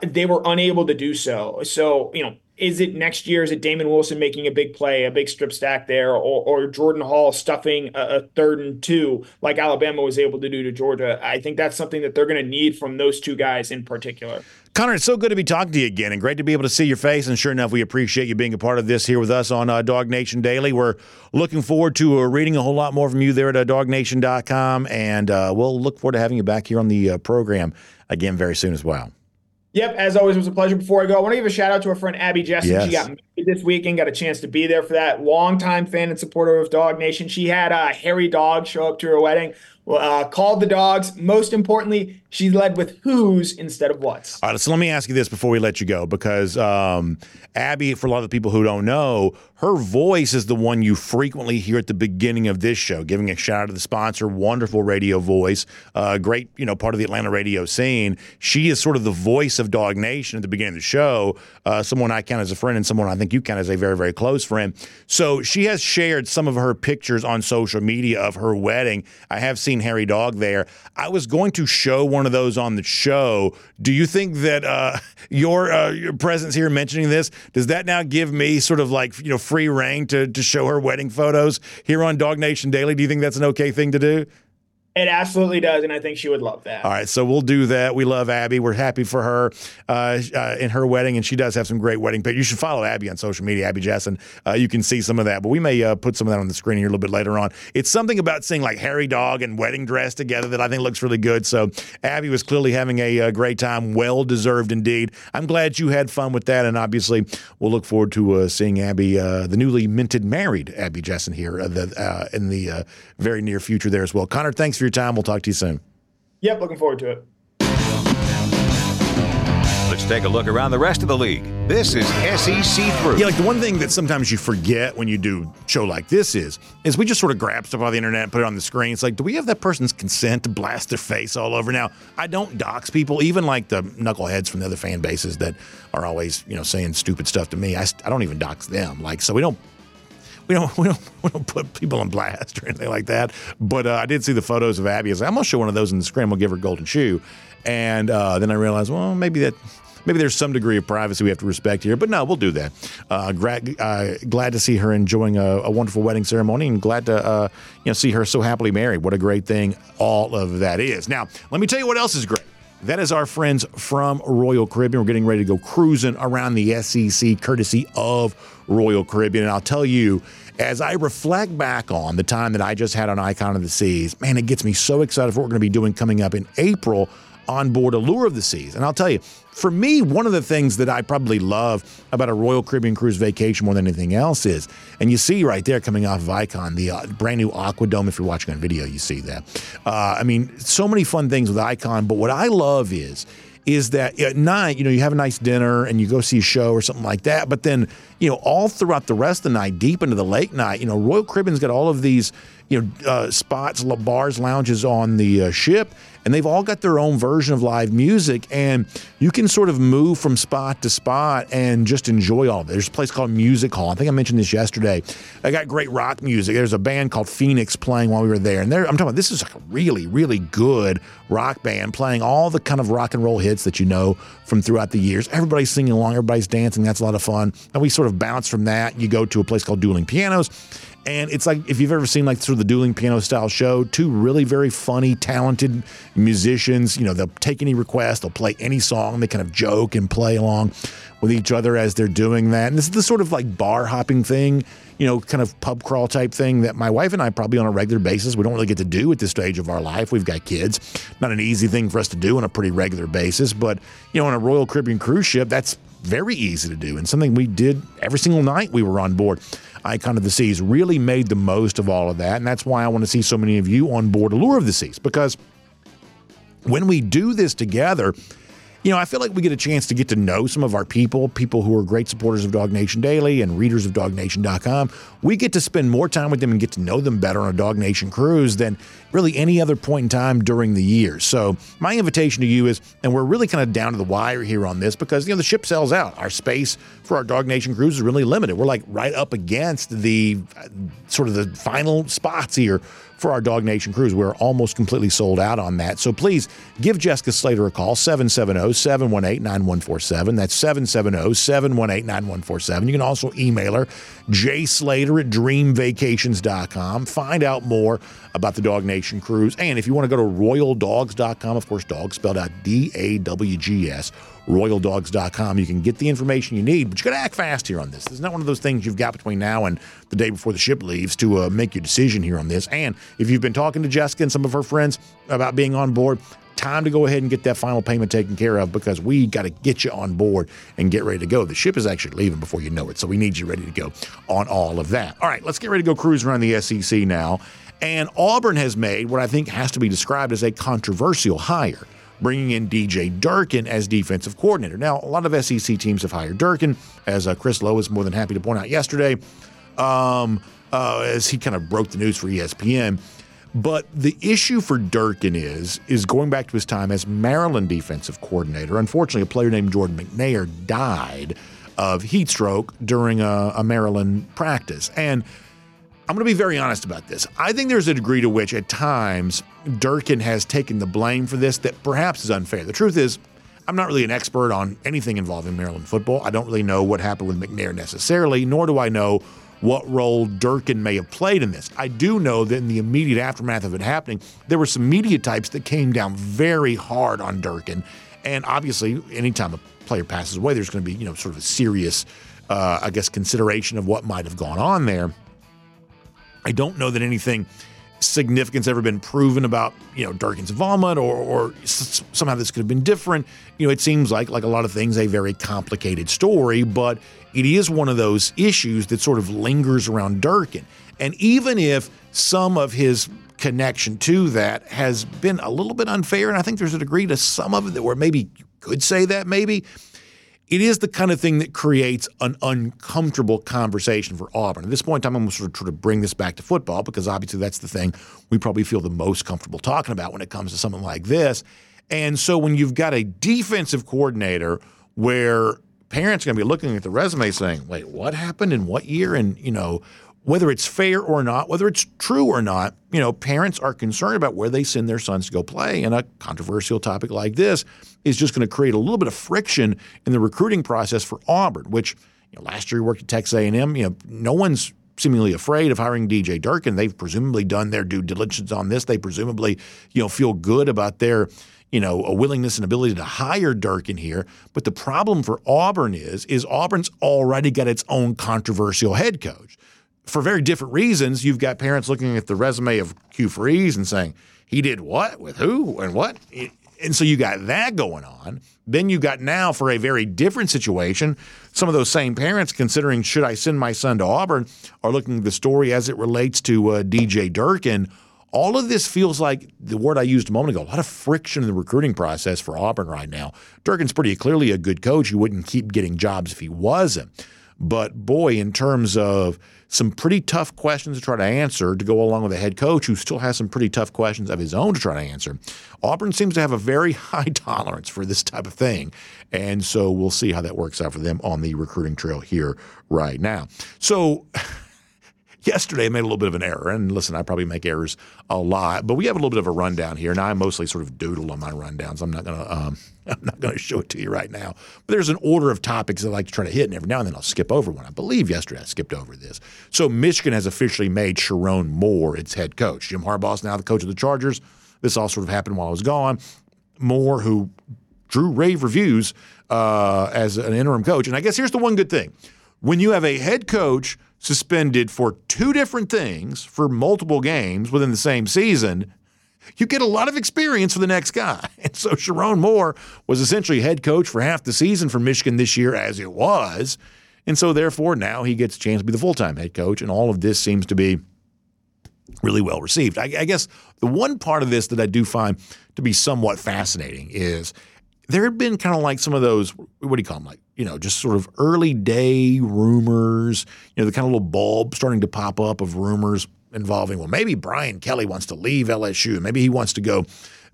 they were unable to do so. So, you know, is it next year? Is it Damon Wilson making a big play, a big strip stack there, or Jordan Hall stuffing a 3rd and 2 like Alabama was able to do to Georgia? I think that's something that they're going to need from those two guys in particular. Connor, it's so good to be talking to you again and great to be able to see your face. And sure enough, we appreciate you being a part of this here with us on DawgNation Daily. We're looking forward to reading a whole lot more from you there at DawgNation.com, and we'll look forward to having you back here on the program again very soon as well. Yep, as always, it was a pleasure. Before I go, I want to give a shout-out to our friend Abby Jessen. Yes. She got married this weekend, got a chance to be there for that. Longtime fan and supporter of DawgNation. She had a hairy dog show up to her wedding, called the dogs. Most importantly, she led with who's instead of what's. All right, so let me ask you this before we let you go, because Abby, for a lot of the people who don't know, her voice is the one you frequently hear at the beginning of this show, giving a shout out to the sponsor, wonderful radio voice, great, you know, part of the Atlanta radio scene. She is sort of the voice of DawgNation at the beginning of the show, someone I count as a friend and someone I think you count as a very, very close friend. So she has shared some of her pictures on social media of her wedding. I have seen hairy dog there. I was going to show one of those on the show. Do you think that your presence here mentioning this, does that now give me sort of like, you know, free reign to show her wedding photos here on DawgNation Daily? Do you think that's an okay thing to do? It absolutely does, and I think she would love that. All right, so we'll do that. We love Abby. We're happy for her in her wedding, and she does have some great wedding pictures. You should follow Abby on social media, Abby Jessen. You can see some of that, but we may put some of that on the screen here a little bit later on. It's something about seeing, like, hairy dog and wedding dress together that I think looks really good. So Abby was clearly having a great time, well-deserved indeed. I'm glad you had fun with that, and obviously we'll look forward to seeing Abby, the newly minted married Abby Jessen here in the very near future there as well. Connor, thanks for your time. We'll talk to you soon. Yep, looking forward to it. Let's take a look around the rest of the league. This is SEC Through. Yeah, like the one thing that sometimes you forget when you do a show like this is we just sort of grab stuff off the internet and put it on the screen. It's like, do we have that person's consent to blast their face all over? Now, I don't dox people, even like the knuckleheads from the other fan bases that are always, you know, saying stupid stuff to me. I don't even dox them. Like, so we don't put people on blast or anything like that. But I did see the photos of Abby. I was like, I'm gonna show one of those in the scramble, give her a golden shoe, and then I realized, well, maybe there's some degree of privacy we have to respect here. But no, we'll do that. Glad to see her enjoying a wonderful wedding ceremony, and glad to see her so happily married. What a great thing all of that is. Now, let me tell you what else is great. That is our friends from Royal Caribbean. We're getting ready to go cruising around the SEC courtesy of Royal Caribbean. And I'll tell you, as I reflect back on the time that I just had on Icon of the Seas, man, it gets me so excited for what we're going to be doing coming up in April on board Allure of the Seas. And I'll tell you, for me, one of the things that I probably love about a Royal Caribbean cruise vacation more than anything else is, and you see right there coming off of Icon, the brand new Aquadome. If you're watching on video, you see that. So many fun things with Icon, but what I love is that at night, you have a nice dinner and you go see a show or something like that, but then, all throughout the rest of the night, deep into the late night, Royal Caribbean's got all of these, spots, bars, lounges on the ship, and they've all got their own version of live music, and you can sort of move from spot to spot and just enjoy all of it. There's a place called Music Hall. I think I mentioned this yesterday. They got great rock music. There's a band called Phoenix playing while we were there, and I'm talking about, this is like a really, really good rock band playing all the kind of rock and roll hits that from throughout the years. Everybody's singing along, everybody's dancing. That's a lot of fun. And we sort of bounce from that. You go to a place called Dueling Pianos. And it's like, if you've ever seen like sort of the Dueling Piano style show, two really very funny, talented musicians, they'll take any request, they'll play any song, they kind of joke and play along with each other as they're doing that. And this is the sort of like bar hopping thing, kind of pub crawl type thing that my wife and I probably on a regular basis, we don't really get to do at this stage of our life. We've got kids. Not an easy thing for us to do on a pretty regular basis, but on a Royal Caribbean cruise ship, that's very easy to do, and something we did every single night we were on board Icon of the Seas. Really made the most of all of that, and that's why I want to see so many of you on board Allure of the Seas, because when we do this together, I feel like we get a chance to get to know some of our people who are great supporters of DawgNation Daily and readers of DawgNation.com. We get to spend more time with them and get to know them better on a DawgNation cruise than really any other point in time during the year. So my invitation to you is, and we're really kind of down to the wire here on this because, the ship sells out. Our space for our DawgNation cruise is really limited. We're like right up against the sort of the final spots here for our DawgNation cruise. We're almost completely sold out on that. So please give Jessica Slater a call, 770-718-9147. That's 770-718-9147. You can also email her, jslater@dreamvacations.com. Find out more about the DawgNation cruise. And if you want to go to royaldogs.com, of course, dogs spelled out DAWGS, royaldogs.com. You can get the information you need, but you got to act fast here on this. This is not one of those things you've got between now and the day before the ship leaves to make your decision here on this. And if you've been talking to Jessica and some of her friends about being on board, time to go ahead and get that final payment taken care of, because we got to get you on board and get ready to go. The ship is actually leaving before you know it, so we need you ready to go on all of that. All right, let's get ready to go cruise around the SEC now. And Auburn has made what I think has to be described as a controversial hire, bringing in DJ Durkin as defensive coordinator. Now, a lot of SEC teams have hired Durkin, as Chris Lowe was more than happy to point out yesterday, as he kind of broke the news for ESPN. But the issue for Durkin is going back to his time as Maryland defensive coordinator. Unfortunately, a player named Jordan McNair died of heat stroke during a Maryland practice. And I'm going to be very honest about this. I think there's a degree to which, at times, Durkin has taken the blame for this that perhaps is unfair. The truth is, I'm not really an expert on anything involving Maryland football. I don't really know what happened with McNair necessarily, nor do I know what role Durkin may have played in this. I do know that in the immediate aftermath of it happening, there were some media types that came down very hard on Durkin. And obviously, anytime a player passes away, there's going to be, sort of a serious, consideration of what might have gone on there. I don't know that anything significant's ever been proven about, Durkin's involvement or somehow this could have been different. It seems like a lot of things, a very complicated story, but it is one of those issues that sort of lingers around Durkin. And even if some of his connection to that has been a little bit unfair, and I think there's a degree to some of it that where maybe could say that maybe. It is the kind of thing that creates an uncomfortable conversation for Auburn. At this point in time, I'm going to sort of bring this back to football because obviously that's the thing we probably feel the most comfortable talking about when it comes to something like this. And so when you've got a defensive coordinator where parents are going to be looking at the resume saying, wait, what happened in what year? And, you know, whether it's fair or not, whether it's true or not, you know, parents are concerned about where they send their sons to go play. And a controversial topic like this is just going to create a little bit of friction in the recruiting process for Auburn, which, you know, last year he worked at Texas A&M. You know, no one's seemingly afraid of hiring DJ Durkin. They've presumably done their due diligence on this. They presumably, you know, feel good about their, you know, a willingness and ability to hire Durkin here. But the problem for Auburn is Auburn's already got its own controversial head coach. For very different reasons, you've got parents looking at the resume of Q Freeze and saying, he did what with who and what? And so you got that going on. Then you got now for a very different situation, some of those same parents considering, should I send my son to Auburn, are looking at the story as it relates to DJ Durkin. All of this feels like the word I used a moment ago, a lot of friction in the recruiting process for Auburn right now. Durkin's pretty clearly a good coach. He wouldn't keep getting jobs if he wasn't. But, boy, in terms of some pretty tough questions to try to answer to go along with a head coach who still has some pretty tough questions of his own to try to answer, Auburn seems to have a very high tolerance for this type of thing. And so we'll see how that works out for them on the recruiting trail here right now. So yesterday I made a little bit of an error. And, listen, I probably make errors a lot. But we have a little bit of a rundown here. And I mostly sort of doodle on my rundowns. I'm not going to show it to you right now. But there's an order of topics I like to try to hit, and every now and then I'll skip over one. I believe yesterday I skipped over this. So Michigan has officially made Sherrone Moore its head coach. Jim Harbaugh is now the coach of the Chargers. This all sort of happened while I was gone. Moore, who drew rave reviews as an interim coach. And I guess here's the one good thing. When you have a head coach suspended for two different things for multiple games within the same season, you get a lot of experience for the next guy. And so Sherrone Moore was essentially head coach for half the season for Michigan this year as it was. And so, therefore, now he gets a chance to be the full-time head coach, and all of this seems to be really well received. I guess the one part of this that I do find to be somewhat fascinating is there had been kind of like some of those, what do you call them, like, you know, just sort of early day rumors, you know, the kind of little bulb starting to pop up of rumors involving, well, maybe Brian Kelly wants to leave LSU. Maybe he wants to go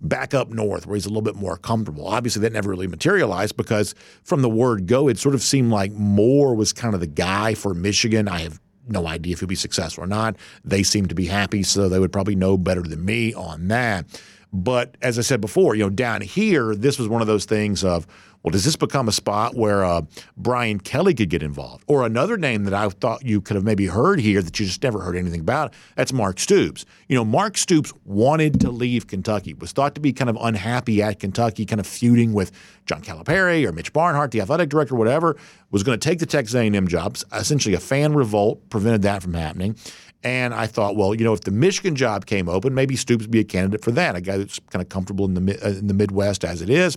back up north where he's a little bit more comfortable. Obviously, that never really materialized because from the word go, it sort of seemed like Moore was kind of the guy for Michigan. I have no idea if he'll be successful or not. They seem to be happy, so they would probably know better than me on that. But as I said before, you know, down here, this was one of those things of, well, does this become a spot where Brian Kelly could get involved? Or another name that I thought you could have maybe heard here that you just never heard anything about, that's Mark Stoops. You know, Mark Stoops wanted to leave Kentucky, was thought to be kind of unhappy at Kentucky, kind of feuding with John Calipari or Mitch Barnhart, the athletic director, whatever, was going to take the Texas A&M jobs. Essentially a fan revolt prevented that from happening. And I thought, well, you know, if the Michigan job came open, maybe Stoops would be a candidate for that, a guy that's kind of comfortable in the Midwest as it is.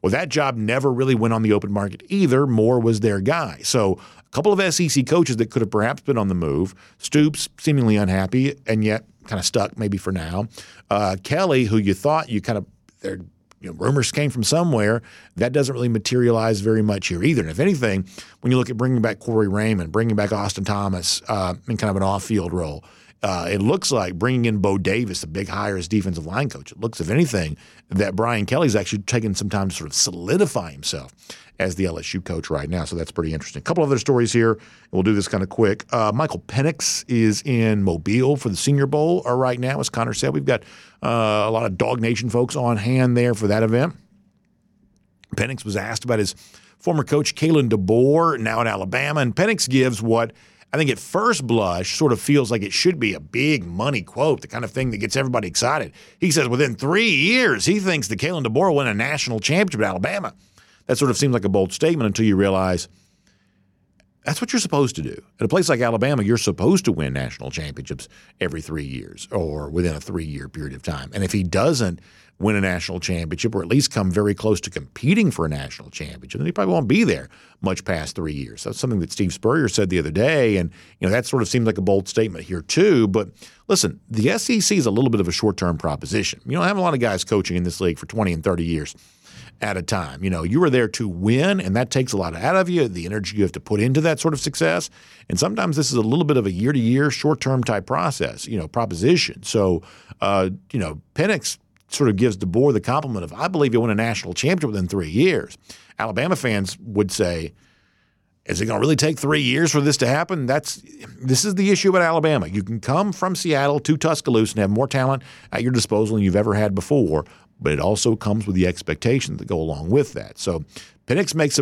Well, that job never really went on the open market either. Moore was their guy. So a couple of SEC coaches that could have perhaps been on the move. Stoops seemingly unhappy and yet kind of stuck maybe for now. Kelly, who you thought you kind of you know, rumors came from somewhere. That doesn't really materialize very much here either. And if anything, when you look at bringing back Corey Raymond, bringing back Austin Thomas in kind of an off-field role, it looks like bringing in Bo Davis, the big hire as defensive line coach, it looks, if anything, that Brian Kelly's actually taken some time to sort of solidify himself as the LSU coach right now. So that's pretty interesting. A couple other stories here, and we'll do this kind of quick. Michael Penix is in Mobile for the Senior Bowl right now. As Connor said, we've got a lot of DawgNation folks on hand there for that event. Penix was asked about his former coach, Kalen DeBoer, now in Alabama, and Penix gives what I think at first blush sort of feels like it should be a big money quote, the kind of thing that gets everybody excited. He says within 3 years, he thinks that Kalen DeBoer will win a national championship at Alabama. That sort of seems like a bold statement until you realize that's what you're supposed to do. At a place like Alabama, you're supposed to win national championships every 3 years or within a 3-year period of time. And if he doesn't win a national championship or at least come very close to competing for a national championship, then he probably won't be there much past 3 years. That's something that Steve Spurrier said the other day, and you know that sort of seems like a bold statement here too. But listen, the SEC is a little bit of a short-term proposition. You don't have a lot of guys coaching in this league for 20 and 30 years. at a time. You know, you are there to win, and that takes a lot out of you, the energy you have to put into that sort of success. And sometimes this is a little bit of a year-to-year, short-term type process, you know, proposition. So, you know, Penix sort of gives DeBoer the compliment of, I believe you'll win a national championship within 3 years. Alabama fans would say, is it going to really take 3 years for this to happen? This is the issue about Alabama. You can come from Seattle to Tuscaloosa and have more talent at your disposal than you've ever had before, but it also comes with the expectations that go along with that. So Penix makes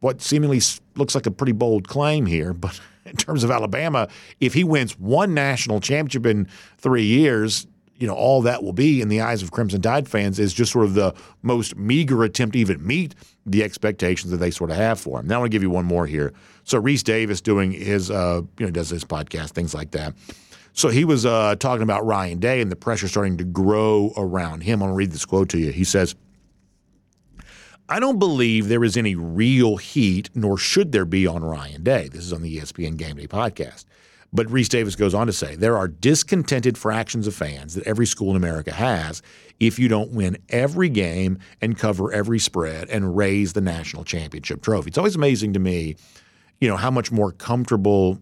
what seemingly looks like a pretty bold claim here, but in terms of Alabama, if he wins one national championship in 3 years, you know, all that will be in the eyes of Crimson Tide fans is just sort of the most meager attempt to even meet the expectations that they sort of have for him. Now I want to give you one more here. So Reese Davis doing his, you know, does his podcast, things like that. So he was talking about Ryan Day and the pressure starting to grow around him. I'm going to read this quote to you. He says, I don't believe there is any real heat, nor should there be on Ryan Day. This is on the ESPN Game Day podcast. But Reese Davis goes on to say, there are discontented fractions of fans that every school in America has if you don't win every game and cover every spread and raise the national championship trophy. It's always amazing to me, you know, how much more comfortable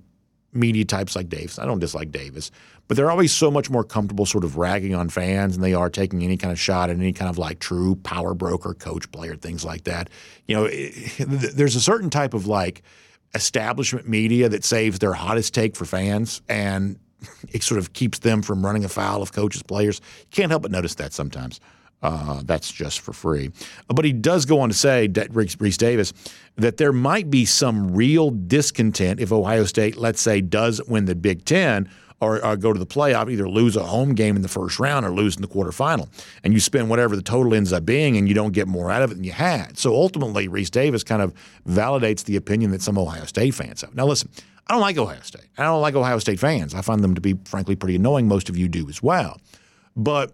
media types like Davis, I don't dislike Davis, but they're always so much more comfortable sort of ragging on fans than they are taking any kind of shot at any kind of like true power broker, coach, player, things like that. You know, there's a certain type of like establishment media that saves their hottest take for fans, and it sort of keeps them from running afoul of coaches, players. You can't help but notice that sometimes. That's just for free. But he does go on to say, Reese Davis, that there might be some real discontent if Ohio State, let's say, does win the Big Ten or go to the playoff, either lose a home game in the first round or lose in the quarterfinal. And you spend whatever the total ends up being, and you don't get more out of it than you had. So ultimately, Reese Davis kind of validates the opinion that some Ohio State fans have. Now listen, I don't like Ohio State. I don't like Ohio State fans. I find them to be, frankly, pretty annoying. Most of you do as well. But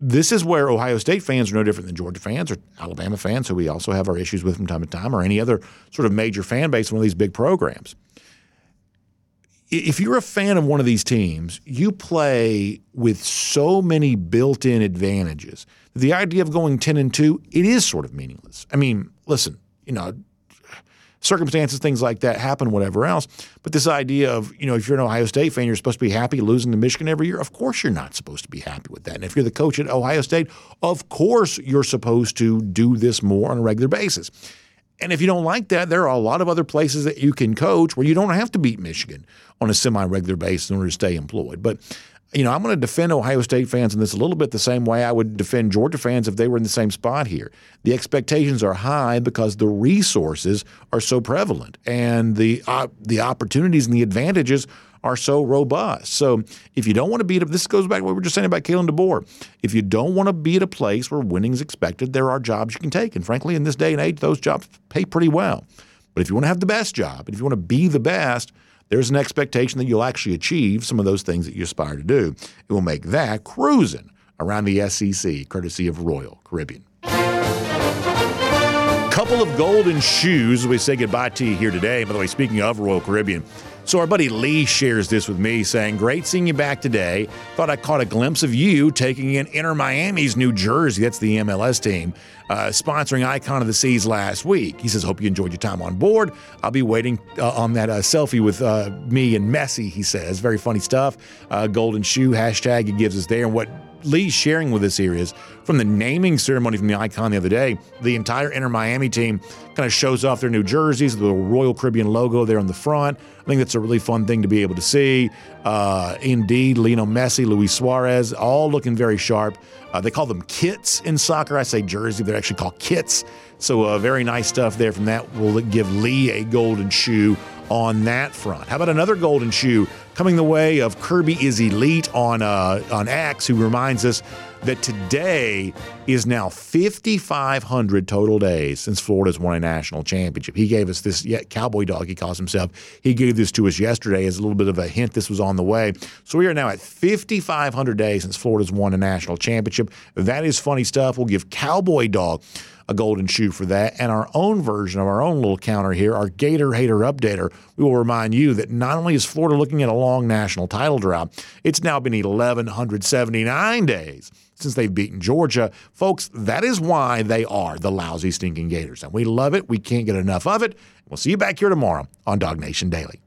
this is where Ohio State fans are no different than Georgia fans or Alabama fans, who we also have our issues with from time to time, or any other sort of major fan base in one of these big programs. If you're a fan of one of these teams, you play with so many built-in advantages. The idea of going 10-2, it is sort of meaningless. I mean, listen, you know, circumstances, things like that happen, whatever else. But this idea of, you know, if you're an Ohio State fan, you're supposed to be happy losing to Michigan every year. Of course you're not supposed to be happy with that. And if you're the coach at Ohio State, of course you're supposed to do this more on a regular basis. And if you don't like that, there are a lot of other places that you can coach where you don't have to beat Michigan on a semi-regular basis in order to stay employed. But, you know, I'm going to defend Ohio State fans in this a little bit the same way I would defend Georgia fans if they were in the same spot here. The expectations are high because the resources are so prevalent and the opportunities and the advantages are so robust. So if you don't want to be at a, this goes back to what we were just saying about Kalen DeBoer. If you don't want to be at a place where winning's expected, there are jobs you can take. And frankly, in this day and age, those jobs pay pretty well. But if you want to have the best job, and if you want to be the best, there's an expectation that you'll actually achieve some of those things that you aspire to do. It will make that cruising around the SEC, courtesy of Royal Caribbean. Couple of golden shoes as we say goodbye to you here today. By the way, speaking of Royal Caribbean, so our buddy Lee shares this with me, saying, great seeing you back today. Thought I caught a glimpse of you taking in Inter Miami's New Jersey, that's the MLS team, sponsoring Icon of the Seas last week. He says, hope you enjoyed your time on board. I'll be waiting on that selfie with me and Messi, he says. Very funny stuff. Golden shoe hashtag he gives us there. And what Lee's sharing with us here is from the naming ceremony from the Icon the other day, the entire Inter Miami team kind of shows off their new jerseys, the Royal Caribbean logo there on the front. I think that's a really fun thing to be able to see. Indeed, Lionel Messi, Luis Suarez, all looking very sharp. They call them kits in soccer. I say jersey, they're actually called kits. So very nice stuff there from that. We'll give Lee a golden shoe on that front. How about another golden shoe coming the way of Kirby is Elite on X, who reminds us that today is now 5,500 total days since Florida's won a national championship. He gave us this cowboy dog, he calls himself. He gave this to us yesterday as a little bit of a hint this was on the way. So we are now at 5,500 days since Florida's won a national championship. That is funny stuff. We'll give Cowboy Dog a golden shoe for that. And our own version of our own little counter here, our Gator Hater Updater, we will remind you that not only is Florida looking at a long national title drought, it's now been 1,179 days since they've beaten Georgia. Folks, that is why they are the lousy, stinking Gators. And we love it. We can't get enough of it. We'll see you back here tomorrow on DawgNation Daily.